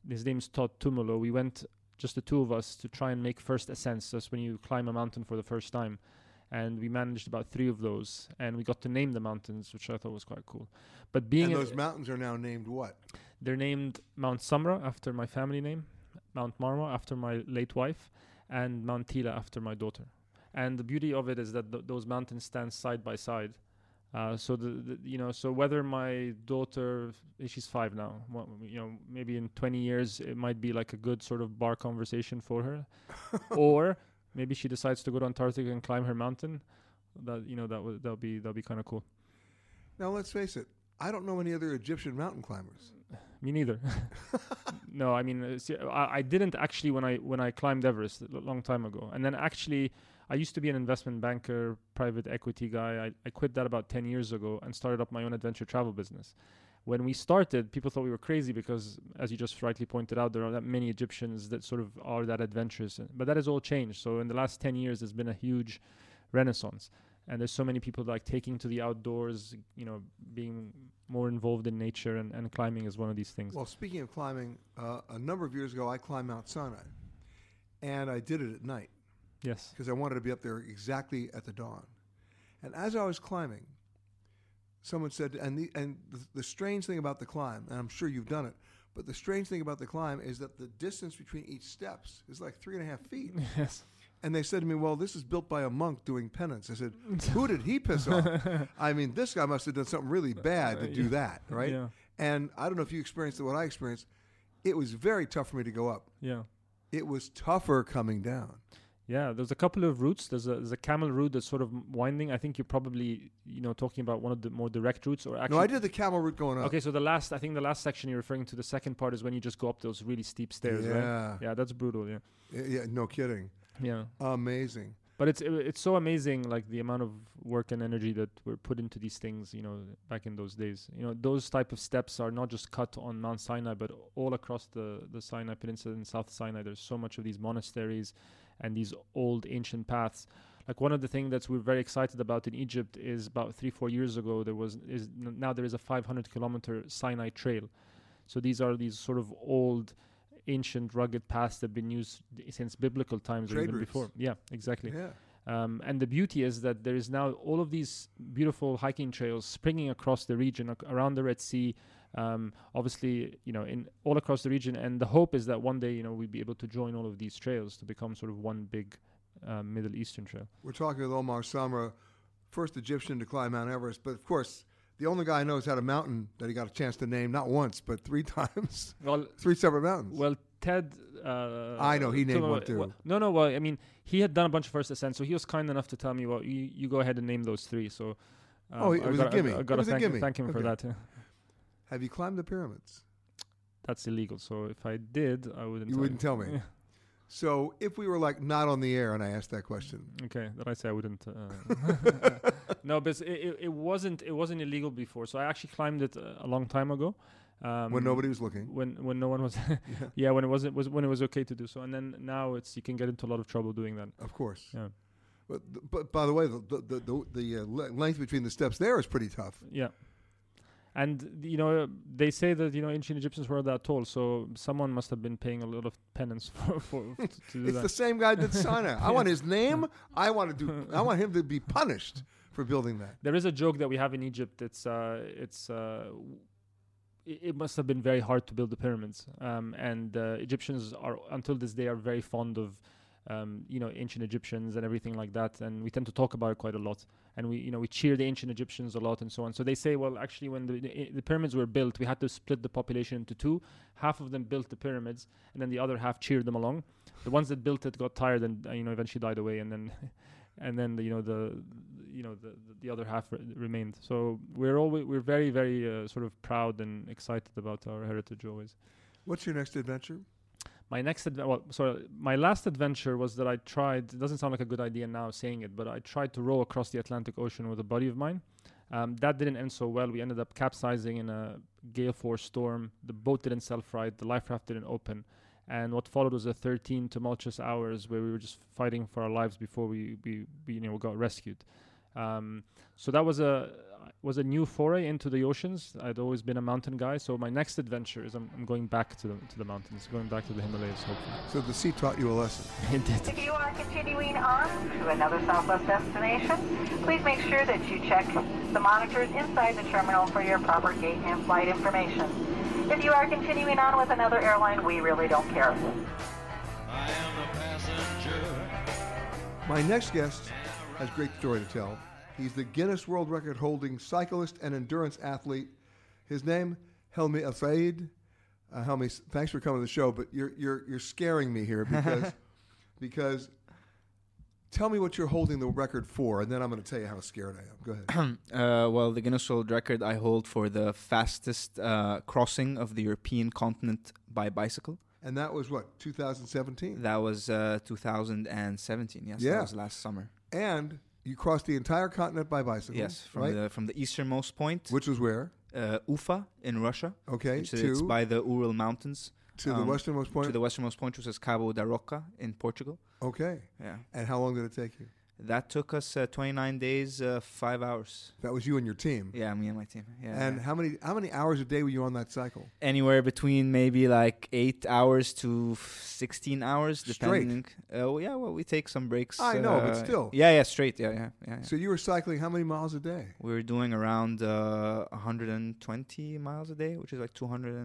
His name's Todd Tumolo. We went... just the two of us to try and make first ascents. That's when you climb a mountain for the first time. And we managed about three of those. And we got to name the mountains, which I thought was quite cool. But being And those a, mountains are now named what? They're named Mount Samra, after my family name. Mount Marwa, after my late wife. And Mount Tila, after my daughter. And the beauty of it is that th- those mountains stand side by side. Uh, so the, the you know so whether my daughter, she's five now, well, you know maybe in twenty years it might be like a good sort of bar conversation for her, or maybe she decides to go to Antarctica and climb her mountain. That you know that would that'll be that'll be kind of cool. Now let's face it, I don't know any other Egyptian mountain climbers. Me neither. No, I mean uh, see, I, I didn't actually when I when I climbed Everest a long time ago, and then actually. I used to be an investment banker, private equity guy. I, I quit that about ten years ago and started up my own adventure travel business. When we started, people thought we were crazy because, as you just rightly pointed out, there are that many Egyptians that sort of are that adventurous. But that has all changed. So in the last ten years, there's been a huge renaissance. And there's so many people like taking to the outdoors, you know, being more involved in nature, and, and climbing is one of these things. Well, speaking of climbing, uh, a number of years ago, I climbed Mount Sinai. And I did it at night. Yes, because I wanted to be up there exactly at the dawn. And as I was climbing, someone said, and the, and the, the strange thing about the climb, and I'm sure you've done it, but the strange thing about the climb is that the distance between each steps is like three and a half feet. Yes. And they said to me, well, this is built by a monk doing penance. I said, who did he piss off? I mean, this guy must have done something really bad to do yeah. that, right? Yeah. And I don't know if you experienced what I experienced. It was very tough for me to go up. Yeah. It was tougher coming down. Yeah, there's a couple of routes. There's a, there's a camel route that's sort of winding. I think you're probably, you know, talking about one of the more direct routes, or actually. No, I did the camel route going up. Okay, so the last, I think the last section you're referring to, the second part, is when you just go up those really steep stairs, yeah. right? Yeah, that's brutal. Yeah. Yeah, no kidding. Yeah. Amazing. But it's it, it's so amazing, like the amount of work and energy that were put into these things, you know, back in those days. You know, those type of steps are not just cut on Mount Sinai, but all across the, the Sinai Peninsula and South Sinai. There's so much of these monasteries and these old ancient paths. Like one of the things that we're very excited about in Egypt is about three, four years ago, there was is now there is a five hundred kilometer Sinai Trail. So these are these sort of old, ancient, rugged paths that have been used d- since biblical times Trade or even routes. Before. Yeah, exactly. Yeah. Um, and the beauty is that there is now all of these beautiful hiking trails springing across the region, ac- around the Red Sea, um, obviously, you know, in all across the region. And the hope is that one day, you know, we'd be able to join all of these trails to become sort of one big uh, Middle Eastern trail. We're talking with Omar Samra, first Egyptian to climb Mount Everest, but of course, the only guy I know has had a mountain that he got a chance to name, not once, but three times. Well, three separate mountains. Well, Ted... Uh, I know, he named one too. Well, no, no, well, I mean, he had done a bunch of first ascents, so he was kind enough to tell me, well, you, you go ahead and name those three. So, um, oh, it I was got, a gimme. I, I got to thank, thank him okay. for that. Yeah. Have you climbed the pyramids? That's illegal, so if I did, I wouldn't you tell wouldn't you. tell me. Yeah. So if we were like not on the air and I asked that question. Okay, then I say I wouldn't. Uh, no, but it, it, it wasn't it wasn't illegal before. So I actually climbed it uh, a long time ago. Um, when nobody was looking. When when no one was. yeah. yeah, when it wasn't was when it was okay to do so. And then now it's you can get into a lot of trouble doing that. Of course. Yeah. But th- but by the way, the the the, the, the uh, le- length between the steps there is pretty tough. Yeah. And, you know, they say that, you know, ancient Egyptians were that tall, so someone must have been paying a lot of penance for, for to do it's that. It's the same guy that did Sinai. I yeah. want his name. I want to do. I want him to be punished for building that. There is a joke that we have in Egypt. It's, uh, it's, uh, it, it must have been very hard to build the pyramids. Um, and uh, Egyptians are, until this day, are very fond of, um, you know, ancient Egyptians and everything like that. And we tend to talk about it quite a lot. And we, you know, we cheer the ancient Egyptians a lot and so on. So they say, well, actually, when the, the, the pyramids were built, we had to split the population into two. Half of them built the pyramids, and then the other half cheered them along. The ones that built it got tired and, uh, you know, eventually died away. And then, and then, the, you know, the, you know, the, the other half re- remained. So we're always we're very, very uh, sort of proud and excited about our heritage always. What's your next adventure? My next, adve- well, sorry, my last adventure was that I tried, it doesn't sound like a good idea now saying it, but I tried to row across the Atlantic Ocean with a buddy of mine. Um, that didn't end so well. We ended up capsizing in a gale force storm. The boat didn't self-right. The life raft didn't open. And what followed was a thirteen tumultuous hours where we were just fighting for our lives before we, we, we you know, got rescued. Um, so that was a was a new foray into the oceans. I'd always been a mountain guy, so my next adventure is I'm, I'm going back to the to the mountains, going back to the Himalayas, hopefully. So the sea taught you a lesson. It did. If you are continuing on to another Southwest destination, please make sure that you check the monitors inside the terminal for your proper gate and flight information. If you are continuing on with another airline, we really don't care. I am a passenger. My next guest has a great story to tell. He's the Guinness World Record-holding cyclist and endurance athlete. His name, Helmy Elsaeed. Uh, Helmy, thanks for coming to the show, but you're you're you're scaring me here because because tell me what you're holding the record for, and then I'm going to tell you how scared I am. Go ahead. uh, well, the Guinness World Record I hold for the fastest uh, crossing of the European continent by bicycle. And that was what, two thousand seventeen? That was uh, two thousand seventeen. Yes, yeah. That was last summer. And you crossed the entire continent by bicycle. Yes, from right? the from the easternmost point, which was where uh, Ufa in Russia. Okay, which to it's by the Ural Mountains. To um, the westernmost point. To the westernmost point, which is Cabo da Roca in Portugal. Okay. Yeah. And how long did it take you? That took us uh, twenty-nine days, uh, five hours. That was you and your team. Yeah, me and my team. Yeah. And yeah. how many how many hours a day were you on that cycle? Anywhere between maybe like eight hours to sixteen hours, depending. Straight. Uh, well, yeah, well, we take some breaks. I uh, know, but still. Yeah, yeah, straight. Yeah, yeah, yeah. So you were cycling how many miles a day? We were doing around uh, one hundred twenty miles a day, which is like two hundred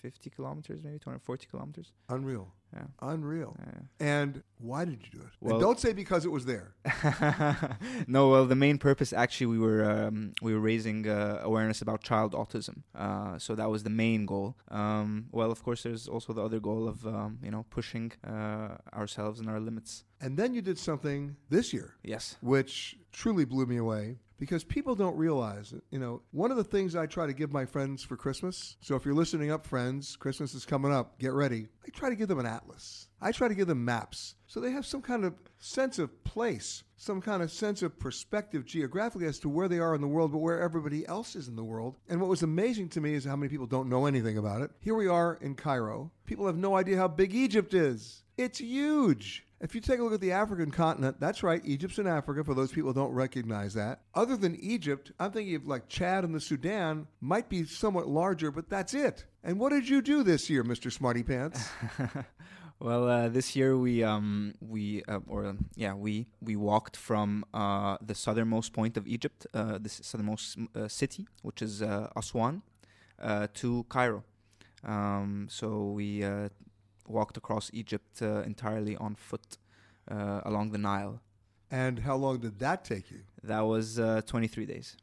fifty kilometers, maybe two hundred forty kilometers. Unreal. Yeah. Unreal. Yeah. And why did you do it? Well, and don't say because it was there. No, well, the main purpose, actually, we were um, we were raising uh, awareness about child autism. Uh, so that was the main goal. Um, well, of course, there's also the other goal of, um, you know, pushing uh, ourselves and our limits. And then you did something this year. Yes. Which truly blew me away. Because people don't realize, you know, one of the things I try to give my friends for Christmas, so if you're listening up, friends, Christmas is coming up, get ready. I try to give them an atlas. I try to give them maps. So they have some kind of sense of place, some kind of sense of perspective geographically as to where they are in the world, but where everybody else is in the world. And what was amazing to me is how many people don't know anything about it. Here we are in Cairo. People have no idea how big Egypt is. It's huge. If you take a look at the African continent, that's right, Egypt's in Africa, for those people who don't recognize that. Other than Egypt, I'm thinking of like Chad and the Sudan might be somewhat larger, but that's it. And what did you do this year, Mister Smarty Pants? Well, uh, this year we um, we uh, or um, yeah we we walked from uh, the southernmost point of Egypt, uh, the southernmost uh, city, which is uh, Aswan, uh, to Cairo. Um, so we. Uh, walked across Egypt uh, entirely on foot uh, along the Nile. And how long did that take you? That was uh, twenty-three days.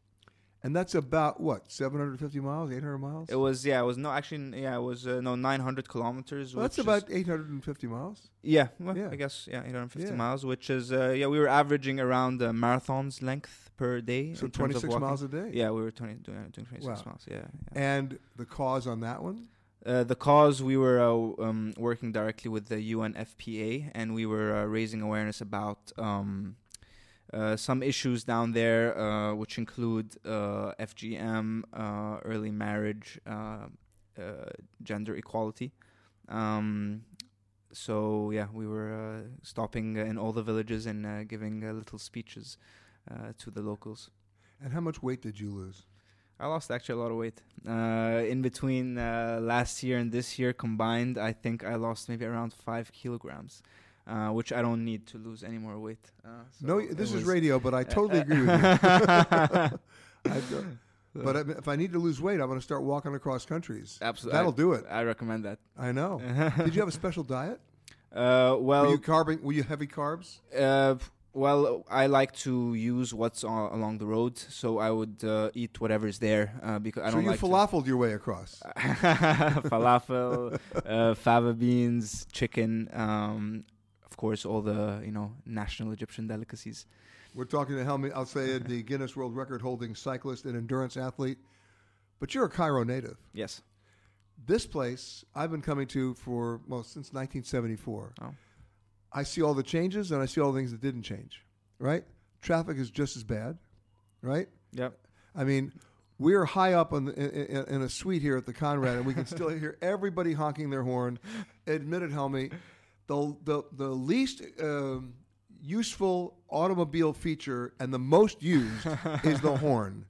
And that's about, what, seven hundred fifty miles, eight hundred miles? It was, yeah, it was, no, actually, yeah, it was, uh, no, nine hundred kilometers. Well, that's about eight hundred fifty miles. Yeah, well, yeah, I guess, yeah, eight hundred fifty yeah. miles, which is, uh, yeah, we were averaging around uh, marathon's length per day. So twenty-six miles a day? Yeah, we were twenty, doing, doing twenty-six wow. miles, yeah, yeah. And the cause on that one? Uh, the cause, we were uh, um, working directly with the U N F P A, and we were uh, raising awareness about um, uh, some issues down there, uh, which include uh, F G M, uh, early marriage, uh, uh, gender equality. Um, so, yeah, we were uh, stopping in all the villages and uh, giving uh, little speeches uh, to the locals. And how much weight did you lose? I lost actually a lot of weight. Uh, in between uh, last year and this year combined, I think I lost maybe around five kilograms, uh, which I don't need to lose any more weight. Uh, so no, this is radio, but I totally agree with you. I've done. But I, if I need to lose weight, I'm going to start walking across countries. Absolutely. That'll I, do it. I recommend that. I know. Did you have a special diet? Uh, well, were you carbing, were you heavy carbs? Uh, Well, I like to use what's on, along the road, so I would uh, eat whatever's there uh, because so I don't like. So you falafeled to. your way across. Falafel, uh, fava beans, chicken, um, of course, all the you know national Egyptian delicacies. We're talking to Helmy Elsaeed, the Guinness World Record-holding cyclist and endurance athlete, but you're a Cairo native. Yes. This place I've been coming to for well since nineteen seventy-four. Oh. I see all the changes, and I see all the things that didn't change, right? Traffic is just as bad, right? Yep. I mean, we're high up on the, in, in a suite here at the Conrad, and we can still hear everybody honking their horn. Admit it, Helmy, the the, the least um, useful automobile feature and the most used is the horn.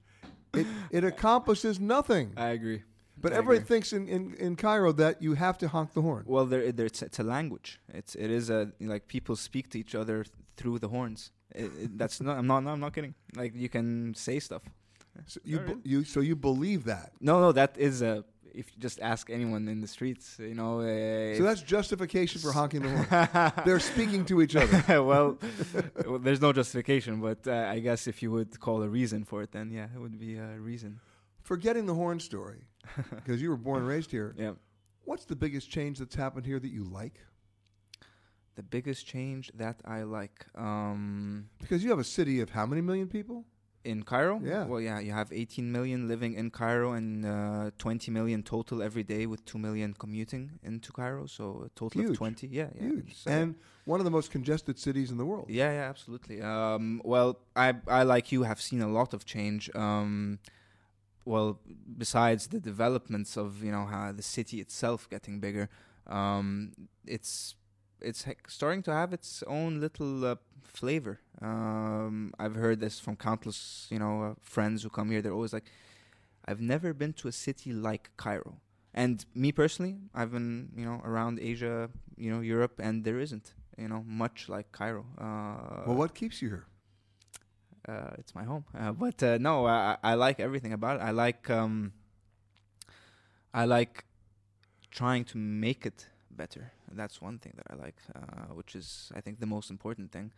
It it accomplishes nothing. I agree. But I everybody agree. thinks in, in, in Cairo that you have to honk the horn. Well, there, there it's, it's a language. It's it is a like people speak to each other th- through the horns. It, it, that's not I'm not no, I'm not kidding. Like you can say stuff. So you be, you so you believe that? No, no, that is a. If you just ask anyone in the streets, you know. Uh, so that's justification for honking the horn. They're speaking to each other. well, well, there's no justification, but uh, I guess if you would call a reason for it, then yeah, it would be a reason. Forgetting the horn story, because you were born and raised here. Yeah. What's the biggest change that's happened here that you like? The biggest change that I like. Um, because you have a city of how many million people? In Cairo? Yeah. Well, yeah, you have eighteen million living in Cairo and uh, twenty million total every day with two million commuting into Cairo. So a total Huge. of twenty. Yeah, yeah. Huge. So and one of the most congested cities in the world. Yeah, yeah, absolutely. Um, well, I, I, like you, have seen a lot of change. Um Well, besides the developments of, you know, how the city itself getting bigger, um, it's it's starting to have its own little uh, flavor. Um, I've heard this from countless, you know, uh, friends who come here. They're always like, I've never been to a city like Cairo. And me personally, I've been, you know, around Asia, you know, Europe, and there isn't, you know, much like Cairo. Uh, well, what keeps you here? Uh, it's my home. Uh, but uh, no, I, I like everything about it. I like, um, I like trying to make it better. That's one thing that I like, uh, which is, I think, the most important thing.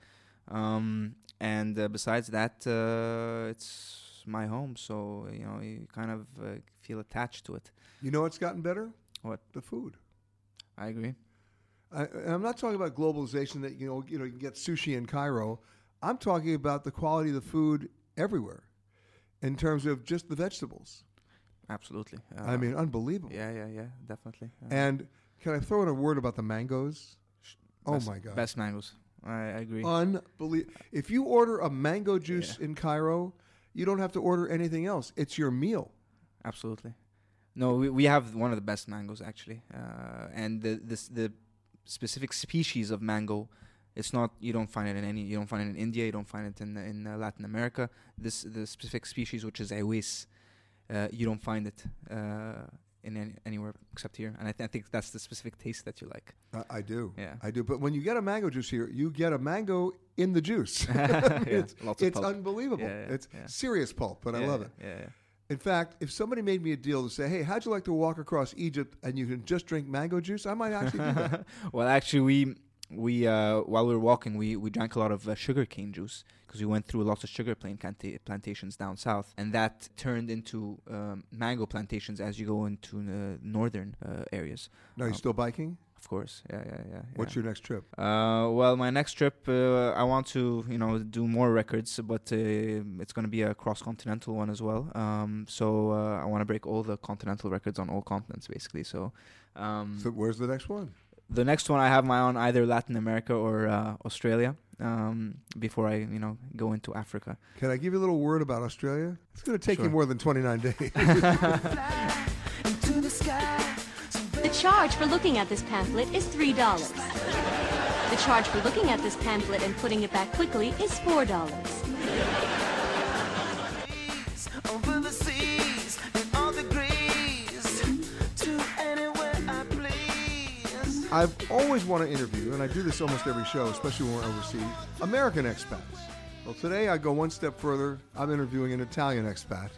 Um, and uh, besides that, uh, it's my home. So, you know, you kind of uh, feel attached to it. You know what's gotten better? What? The food. I agree. I, and I'm not talking about globalization that, you know, you know, you can get sushi in Cairo. I'm talking about the quality of the food everywhere in terms of just the vegetables. Absolutely. Uh, I mean, unbelievable. Yeah, yeah, yeah, definitely. Uh, and can I throw in a word about the mangoes? Best, oh, my God. Best mangoes. I agree. Unbelievable. If you order a mango juice yeah. in Cairo, you don't have to order anything else. It's your meal. Absolutely. No, we, we have one of the best mangoes, actually. Uh, and the, the the specific species of mango, it's not, you don't find it in any, you don't find it in India, you don't find it in in uh, Latin America. This the specific species, which is Awis, uh, you don't find it uh, in any, anywhere except here. And I, th- I think that's the specific taste that you like. Uh, I do. Yeah. I do. But when you get a mango juice here, you get a mango in the juice. yeah, it's lots of it's pulp. Unbelievable. Yeah, yeah, it's yeah. serious pulp, but yeah, I love it. Yeah, yeah. In fact, if somebody made me a deal to say, hey, how'd you like to walk across Egypt and you can just drink mango juice? I might actually do that. Well, actually, we, we uh, while we were walking, we, we drank a lot of uh, sugar cane juice because we went through lots of sugar planta- plantations down south. And that turned into um, mango plantations as you go into uh, northern uh, areas. Now, you're um, still biking? Of course. Yeah, yeah, yeah. What's yeah. your next trip? Uh, well, my next trip, uh, I want to, you know, do more records, but uh, it's going to be a cross-continental one as well. Um, so uh, I want to break all the continental records on all continents, basically. So, um, so where's the next one? The next one I have my own, either Latin America or uh, Australia. Um, before I, you know, go into Africa. Can I give you a little word about Australia? It's going to take sure. you more than twenty-nine days. The charge for looking at this pamphlet is three dollars. The charge for looking at this pamphlet and putting it back quickly is four dollars. Over the seas and all degrees to anywhere I please. I've always wanted to interview, and I do this almost every show, especially when we're overseas, American expats. Well, today I go one step further. I'm interviewing an Italian expat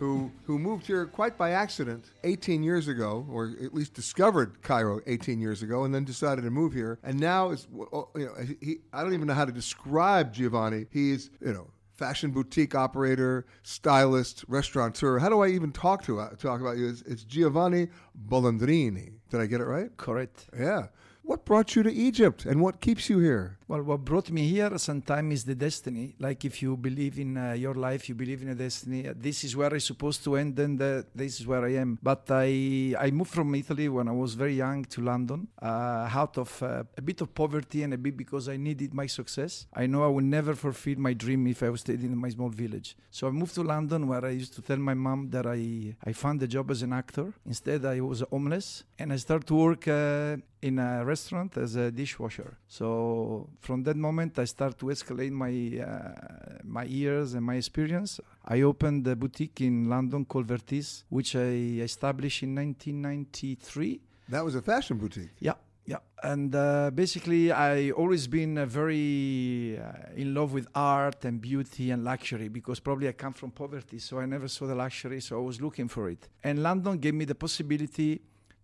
who who moved here quite by accident eighteen years ago, or at least discovered Cairo eighteen years ago, and then decided to move here. And now is, you know, he, I don't even know how to describe Giovanni. He's, you know, fashion boutique operator, stylist, restaurateur. How do I even talk to talk about you? It's, it's Giovanni Bollandrini. Did I get it right? Correct. Yeah. What brought you to Egypt and what keeps you here? Well, what brought me here sometimes is the destiny. Like if you believe in uh, your life, you believe in a destiny. This is where I'm supposed to end and uh, this is where I am. But I, I moved from Italy when I was very young to London, uh, out of uh, a bit of poverty and a bit because I needed my success. I know I would never fulfill my dream if I stayed in my small village. So I moved to London where I used to tell my mom that I, I found a job as an actor. Instead, I was homeless and I started to work uh, in a restaurant as a dishwasher. So from that moment, I started to escalate my uh, my years and my experience. I opened a boutique in London called Vertice, which I established in nineteen ninety-three. That was a fashion boutique? Yeah, yeah. And uh, basically, I always been uh, very uh, in love with art and beauty and luxury because probably I come from poverty, so I never saw the luxury, so I was looking for it. And London gave me the possibility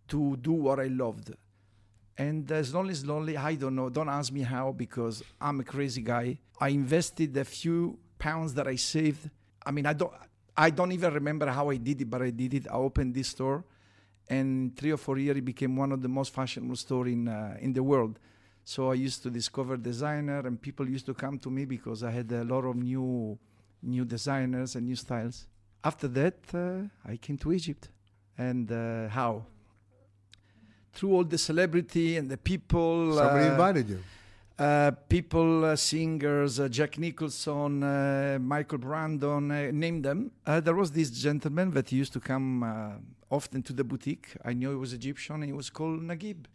to do what I loved. And uh, slowly, slowly, I don't know, don't ask me how, because I'm a crazy guy. I invested a few pounds that I saved. I mean, I don't I don't even remember how I did it, but I did it. I opened this store, and three or four years, it became one of the most fashionable stores in, uh, in the world. So I used to discover designer, and people used to come to me because I had a lot of new, new designers and new styles. After that, uh, I came to Egypt. And uh, how? Through all the celebrity and the people. Somebody uh, invited you. Uh, people, uh, singers, uh, Jack Nicholson, uh, Michael Brandon, uh, name them. Uh, there was this gentleman that used to come uh, often to the boutique. I knew he was Egyptian. He was called Naguib.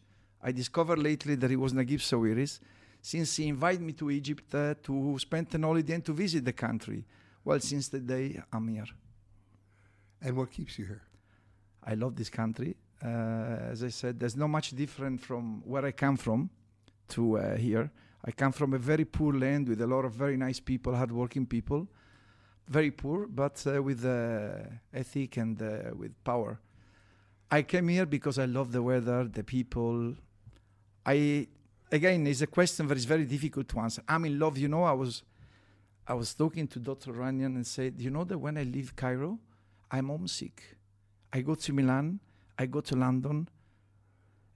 I discovered lately that he was Naguib Sawiris, since he invited me to Egypt uh, to spend an holiday and to visit the country. Well, since the day I'm here. And what keeps you here? I love this country. Uh, as I said, there's not much different from where I come from to uh, here. I come from a very poor land with a lot of very nice people, hardworking people. Very poor, but uh, with uh, ethic and uh, with power. I came here because I love the weather, the people. I again, it's a question that is very difficult to answer. I'm in love, you know. I was, I was talking to Doctor Rania and said, you know that when I leave Cairo, I'm homesick. I go to Milan, I go to London,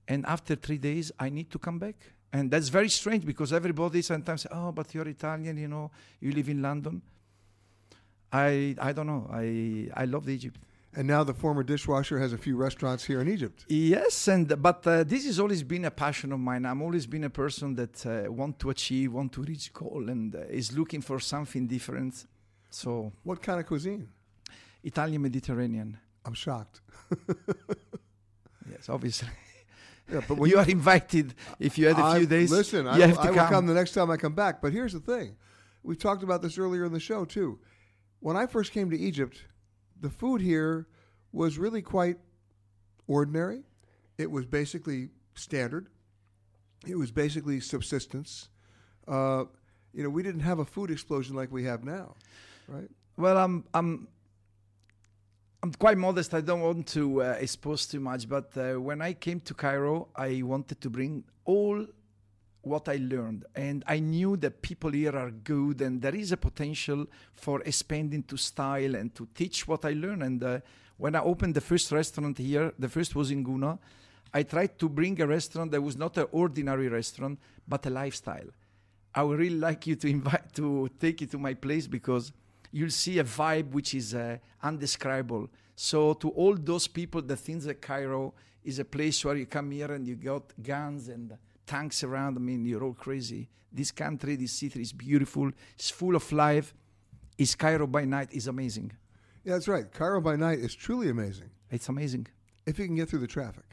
and after three days, I need to come back. And that's very strange because everybody sometimes says, oh, but you're Italian, you know, you live in London. I I don't know. I I love Egypt. And now the former dishwasher has a few restaurants here in Egypt. Yes, and but uh, this has always been a passion of mine. I've always been a person that uh, want to achieve, want to reach goal, and uh, is looking for something different. So, what kind of cuisine? Italian Mediterranean. I'm shocked. Yes, obviously. Yeah, but when you are invited. If you had a I've, few days, listen. You I, have I, to I will come. come the next time I come back. But here's the thing: we talked about this earlier in the show too. When I first came to Egypt, the food here was really quite ordinary. It was basically standard. It was basically subsistence. Uh, you know, we didn't have a food explosion like we have now, right? Well, I'm I'm I'm quite modest. I don't want to uh, expose too much. But uh, when I came to Cairo, I wanted to bring all what I learned, and I knew that people here are good and there is a potential for expanding to style and to teach what I learned. And uh, when I opened the first restaurant here, the first was in Guna, I tried to bring a restaurant that was not an ordinary restaurant, but a lifestyle. I would really like you to invite to take you to my place because you'll see a vibe which is uh, undescribable. So to all those people that think that Cairo is a place where you come here and you got guns and tanks around. I mean, you're all crazy. This country, this city is beautiful. It's full of life. It's Cairo by night is amazing. Yeah, that's right. Cairo by night is truly amazing. It's amazing. If you can get through the traffic.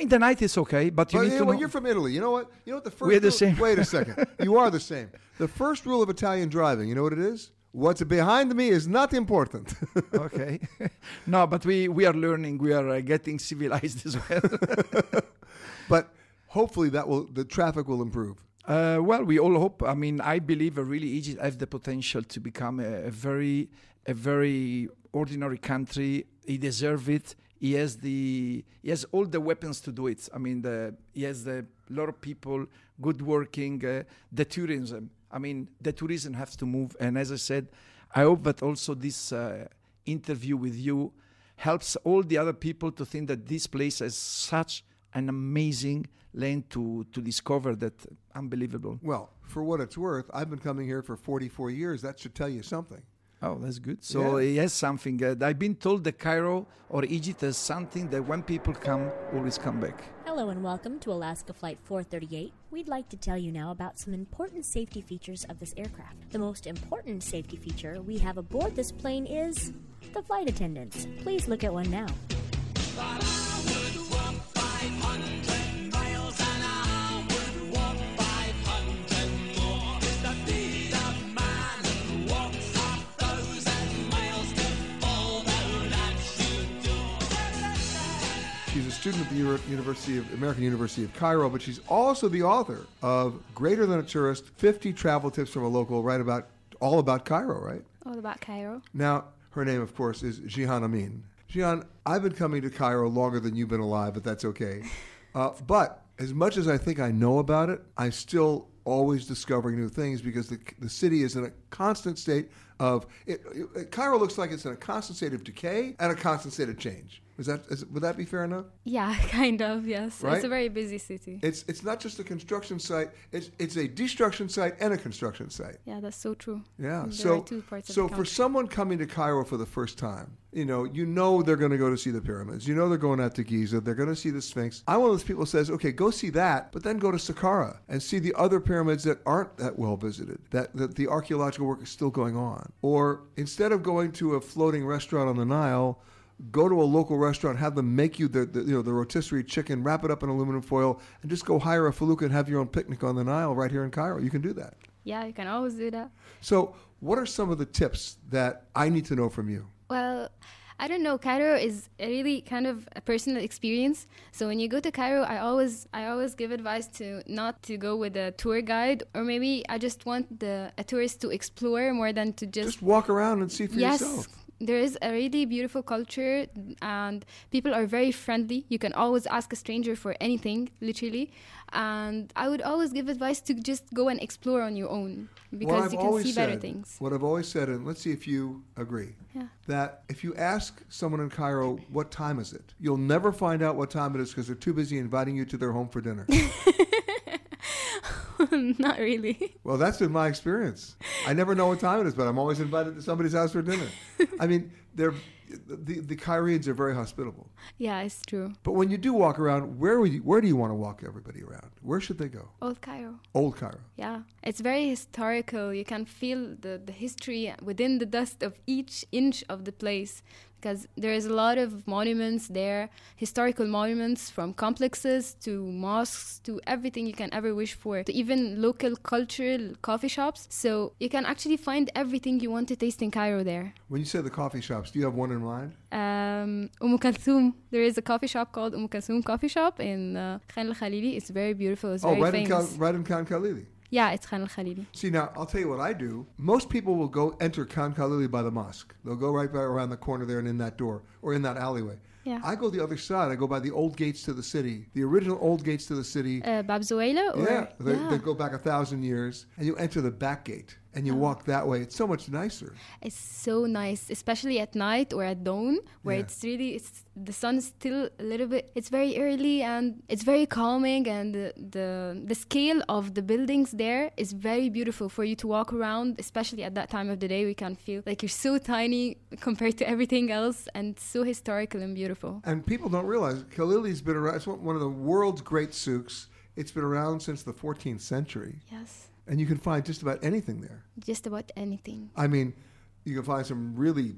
In the night it's okay, but you well, need yeah, to well, know. You're from Italy. You know what? You know what the first We're rule, the same. Wait a second. You are the same. The first rule of Italian driving, you know what it is? What's behind me is not important. Okay. No, but we, we are learning. We are uh, getting civilized as well. But hopefully that will the traffic will improve. Uh, well, we all hope. I mean, I believe uh, really Egypt has the potential to become a, a very, a very ordinary country. He deserves it. He has the he has all the weapons to do it. I mean, the, he has a lot of people, good working, uh, the tourism. I mean, the tourism has to move. And as I said, I hope that also this uh, interview with you helps all the other people to think that this place has such an amazing land to, to discover that uh, unbelievable. Well, for what it's worth, I've been coming here for forty-four years. That should tell you something. Oh, that's good. So yeah. It has something. Uh, I've been told that Cairo or Egypt has something that when people come, always come back. Hello and welcome to Alaska Flight four thirty-eight. We'd like to tell you now about some important safety features of this aircraft. The most important safety feature we have aboard this plane is the flight attendants. Please look at one now. Student at the Euro- University of American University of Cairo, but she's also the author of Greater Than a Tourist, fifty Travel Tips from a Local, right about all about Cairo, right? All about Cairo. Now, her name, of course, is Jihan Amin. Jihan, I've been coming to Cairo longer than you've been alive, but that's okay. Uh, but as much as I think I know about it, I'm still always discovering new things because the the city is in a constant state of it, it, Cairo looks like it's in a constant state of decay and a constant state of change. Is that is, would that be fair enough? Yeah, kind of. Yes, right? It's a very busy city. It's it's not just a construction site; it's it's a destruction site and a construction site. Yeah, that's so true. Yeah, there so are two parts so of the for someone coming to Cairo for the first time, you know, you know they're going to go to see the pyramids. You know they're going out to Giza. They're going to see the Sphinx. I'm one of those people who says, okay, go see that, but then go to Saqqara and see the other pyramids that aren't that well visited. That that the archaeological work is still going on. Or instead of going to a floating restaurant on the Nile, go to a local restaurant, have them make you the, the you know the rotisserie chicken, wrap it up in aluminum foil, and just go hire a felucca and have your own picnic on the Nile right here in Cairo. You can do that. Yeah, you can always do that. So what are some of the tips that I need to know from you? Well, I don't know. Cairo is a really kind of a personal experience. So when you go to Cairo, I always I always give advice to not to go with a tour guide, or maybe I just want the a tourist to explore more than to just... Just walk around and see for yes, yourself. There is a really beautiful culture and people are very friendly. You can always ask a stranger for anything, literally. And I would always give advice to just go and explore on your own because you can see better things. What I've always said, and let's see if you agree, yeah. that if you ask someone in Cairo, what time is it? You'll never find out what time it is because they're too busy inviting you to their home for dinner. Not really. Well, that's been my experience. I never know what time it is, but I'm always invited to somebody's house for dinner. I mean, they're the, the Cairenes are very hospitable. Yeah, it's true. But when you do walk around, where would you, where do you want to walk everybody around? Where should they go? Old Cairo. Old Cairo. Yeah. It's very historical. You can feel the, the history within the dust of each inch of the place because there is a lot of monuments there, historical monuments from complexes to mosques to everything you can ever wish for, to even local cultural coffee shops. So you can actually find everything you want to taste in Cairo there. When you say the coffee shops, do you have one in mind? Um, Umm Kulthum. There is a coffee shop called Umm Kulthum Coffee Shop in uh, Khan el-Khalili. It's very beautiful. It's oh, very right famous. Oh, Cal- right in Khan el-Khalili. Yeah, it's Khan el-Khalili. See, now, I'll tell you what I do. Most people will go enter Khan el-Khalili by the mosque. They'll go right by around the corner there and in that door or in that alleyway. Yeah. I go the other side. I go by the old gates to the city, the original old gates to the city. Uh, Bab Zuwaila? Or yeah, they, yeah, they go back a thousand years. And you enter the back gate and you oh. walk that way. It's so much nicer. It's so nice, especially at night or at dawn where yeah. it's really, it's the sun's still a little bit, it's very early and it's very calming, and the, the the scale of the buildings there is very beautiful for you to walk around, especially at that time of the day. We can feel like you're so tiny compared to everything else, and so historical and beautiful. And people don't realize Khalili's been around. It's one of the world's great souks. It's been around since the fourteenth century. Yes. And you can find just about anything there. Just about anything. I mean, you can find some really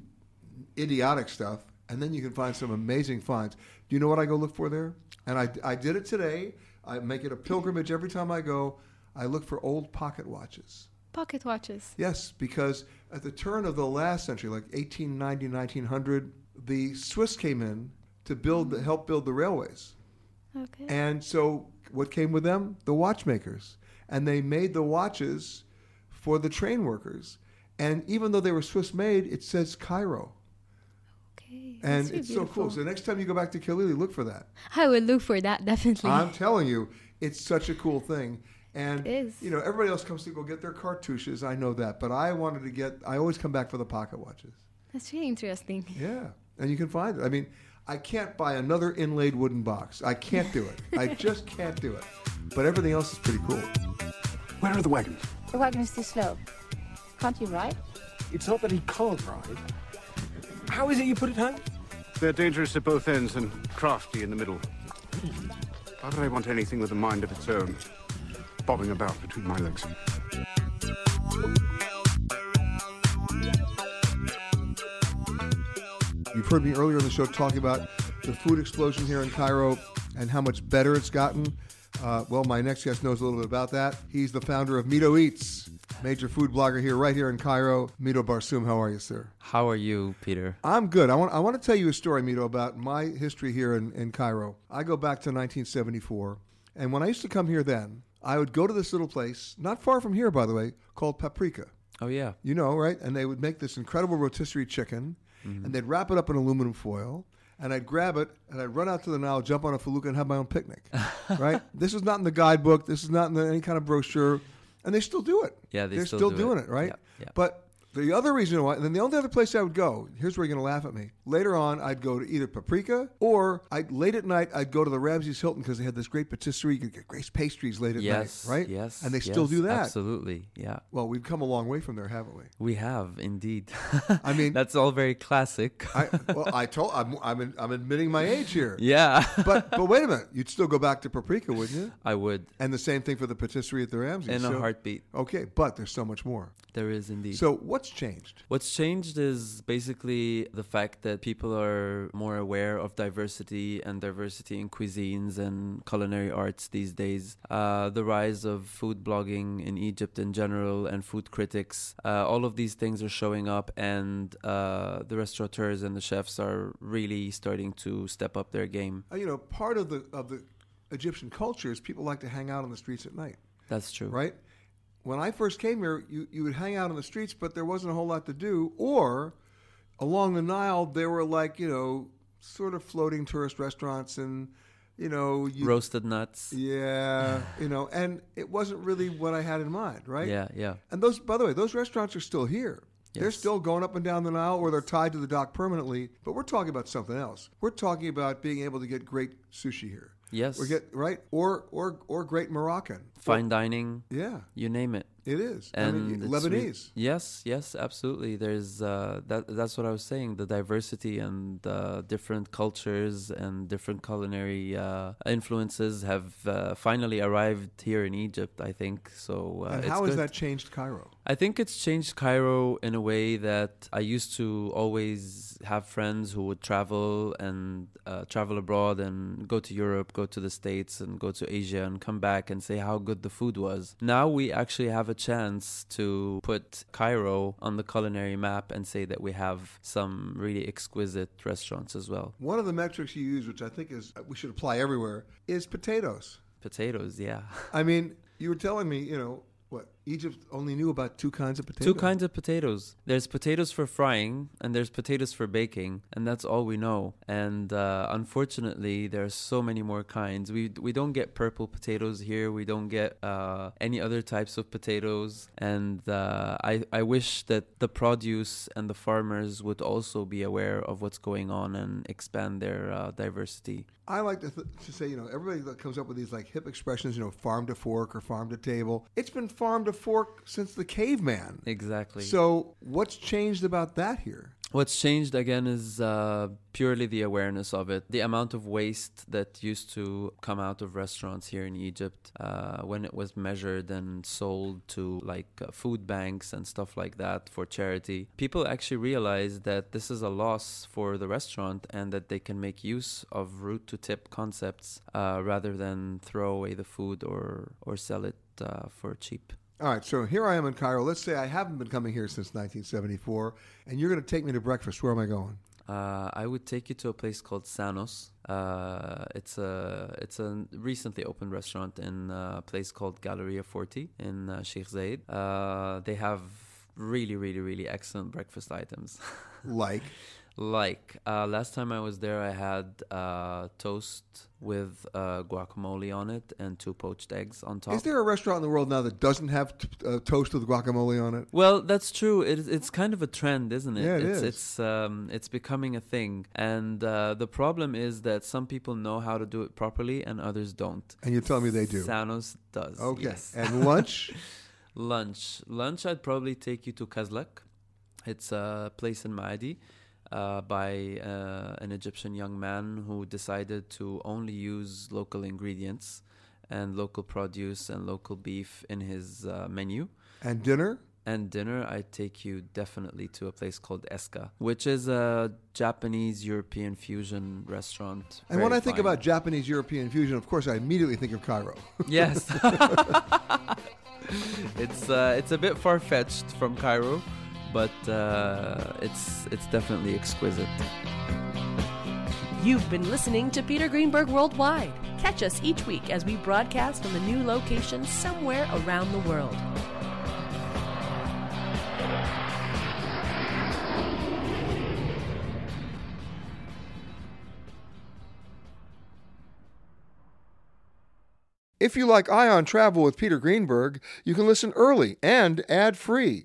idiotic stuff, and then you can find some amazing finds. Do you know what I go look for there? And I, I did it today. I make it a pilgrimage every time I go. I look for old pocket watches. Pocket watches? Yes, because at the turn of the last century, like eighteen ninety, nineteen hundred, the Swiss came in to build, mm-hmm. help build the railways. Okay. And so what came with them? The watchmakers. And they made the watches for the train workers. And even though they were Swiss-made, it says Cairo. Okay. And it's beautiful. So cool. So next time you go back to Khalili, look for that. I will look for that, definitely. I'm telling you, it's such a cool thing. And, it is. You know, everybody else comes to go get their cartouches. I know that. But I wanted to get, I always come back for the pocket watches. That's really interesting. Yeah. And you can find it. I mean, I can't buy another inlaid wooden box. I can't do it. I just can't do it. But everything else is pretty cool. Where are the wagons? The wagon is too slow. Can't you ride? It's not that he can't ride. How is it you put it home? They're dangerous at both ends and crafty in the middle. Why would I want anything with a mind of its own, bobbing about between my legs? You've heard me earlier in the show talking about the food explosion here in Cairo and how much better it's gotten. Uh, well, my next guest knows a little bit about that. He's the founder of Mito Eats, major food blogger here, right here in Cairo. Mito Barsoum, how are you, sir? How are you, Peter? I'm good. I want I want to tell you a story, Mito, about my history here in, in Cairo. I go back to nineteen seventy-four, and when I used to come here then, I would go to this little place, not far from here, by the way, called Paprika. Oh, yeah. You know, right? And they would make this incredible rotisserie chicken, mm-hmm. and they'd wrap it up in aluminum foil. And I'd grab it, and I'd run out to the Nile, jump on a felucca, and have my own picnic, right? This is not in the guidebook. This is not in the, any kind of brochure. And they still do it. Yeah, they They're still, still do doing it, it right? Yep, yep. But the other reason why, and then the only other place I would go, here's where you're going to laugh at me. Later on, I'd go to either Paprika, or I'd, late at night, I'd go to the Ramses Hilton because they had this great patisserie. You could get great pastries late at yes, night, right? Yes, And they yes, still do that. Absolutely, yeah. Well, we've come a long way from there, haven't we? We have, indeed. I mean... That's all very classic. I, well, I told, I'm I'm, I'm admitting my age here. Yeah. but but wait a minute. You'd still go back to Paprika, wouldn't you? I would. And the same thing for the patisserie at the Ramses. In so, a heartbeat. Okay, but there's so much more. There is, indeed. So what What's changed? What's changed is basically the fact that people are more aware of diversity and diversity in cuisines and culinary arts these days. Uh, the rise of food blogging in Egypt in general and food critics, uh, all of these things are showing up, and uh, the restaurateurs and the chefs are really starting to step up their game. Uh, you know, part of the of the Egyptian culture is people like to hang out on the streets at night. That's true. Right? When I first came here, you, you would hang out on the streets, but there wasn't a whole lot to do. Or along the Nile, there were like, you know, sort of floating tourist restaurants and, you know... You, roasted nuts. Yeah, you know, and it wasn't really what I had in mind, right? Yeah, yeah. And those, by the way, those restaurants are still here. Yes. They're still going up and down the Nile, or they're tied to the dock permanently. But we're talking about something else. We're talking about being able to get great sushi here. Yes. Or get, right? Or or or great Moroccan. Fine dining. Yeah. You name it. It is. And I mean, Lebanese. Re- yes, yes, absolutely. There's uh, that. That's what I was saying. The diversity and uh, different cultures and different culinary uh, influences have uh, finally arrived here in Egypt, I think. So. Uh, and how it's has good. that changed Cairo? I think it's changed Cairo in a way that I used to always have friends who would travel and uh, travel abroad and go to Europe, go to the States, and go to Asia and come back and say how good the food was. Now we actually have a chance to put Cairo on the culinary map and say that we have some really exquisite restaurants as well. One of the metrics you use, which I think is we should apply everywhere, is potatoes. Potatoes, yeah. I mean, you were telling me, you know, what, Egypt only knew about two kinds of potatoes? Two kinds of potatoes. There's potatoes for frying, and there's potatoes for baking, and that's all we know. And uh, unfortunately, there are so many more kinds. We we don't get purple potatoes here. We don't get uh, any other types of potatoes. And uh, I, I wish that the produce and the farmers would also be aware of what's going on and expand their uh, diversity. I like to, th- to say, you know, everybody that comes up with these like hip expressions, you know, farm to fork or farm to table. It's been farm to fork since the caveman. Exactly. So what's changed about that here? What's changed again is uh, purely the awareness of it. The amount of waste that used to come out of restaurants here in Egypt uh, when it was measured and sold to like uh, food banks and stuff like that for charity. People actually realized that this is a loss for the restaurant and that they can make use of root to tip concepts uh, rather than throw away the food or, or sell it uh, for cheap. All right, so here I am in Cairo. Let's say I haven't been coming here since nineteen seventy-four, and you're going to take me to breakfast. Where am I going? Uh, I would take you to a place called Sanos. Uh, it's a it's a recently opened restaurant in a place called Galleria forty in uh, Sheikh Zayed. Uh, they have really, really, really excellent breakfast items. Like? Like. Uh, last time I was there, I had uh, toast with uh, guacamole on it and two poached eggs on top. Is there a restaurant in the world now that doesn't have t- uh, toast with guacamole on it? Well, that's true. It, it's kind of a trend, isn't it? Yeah, it it's, is. It's, um, it's becoming a thing. And uh, the problem is that some people know how to do it properly and others don't. And you're telling me they do? Sanos does, okay. Yes. And lunch? Lunch. Lunch, I'd probably take you to Kazlak. It's a place in Maadi. Uh, by uh, an Egyptian young man who decided to only use local ingredients and local produce and local beef in his uh, menu. And dinner? And dinner, I take you definitely to a place called Eska, which is a Japanese-European fusion restaurant. And when I think fine. about Japanese-European fusion, of course, I immediately think of Cairo. Yes. It's uh, it's a bit far-fetched from Cairo. But uh, it's it's definitely exquisite. You've been listening to Peter Greenberg Worldwide. Catch us each week as we broadcast from a new location somewhere around the world. If you like Ion Travel with Peter Greenberg, you can listen early and ad-free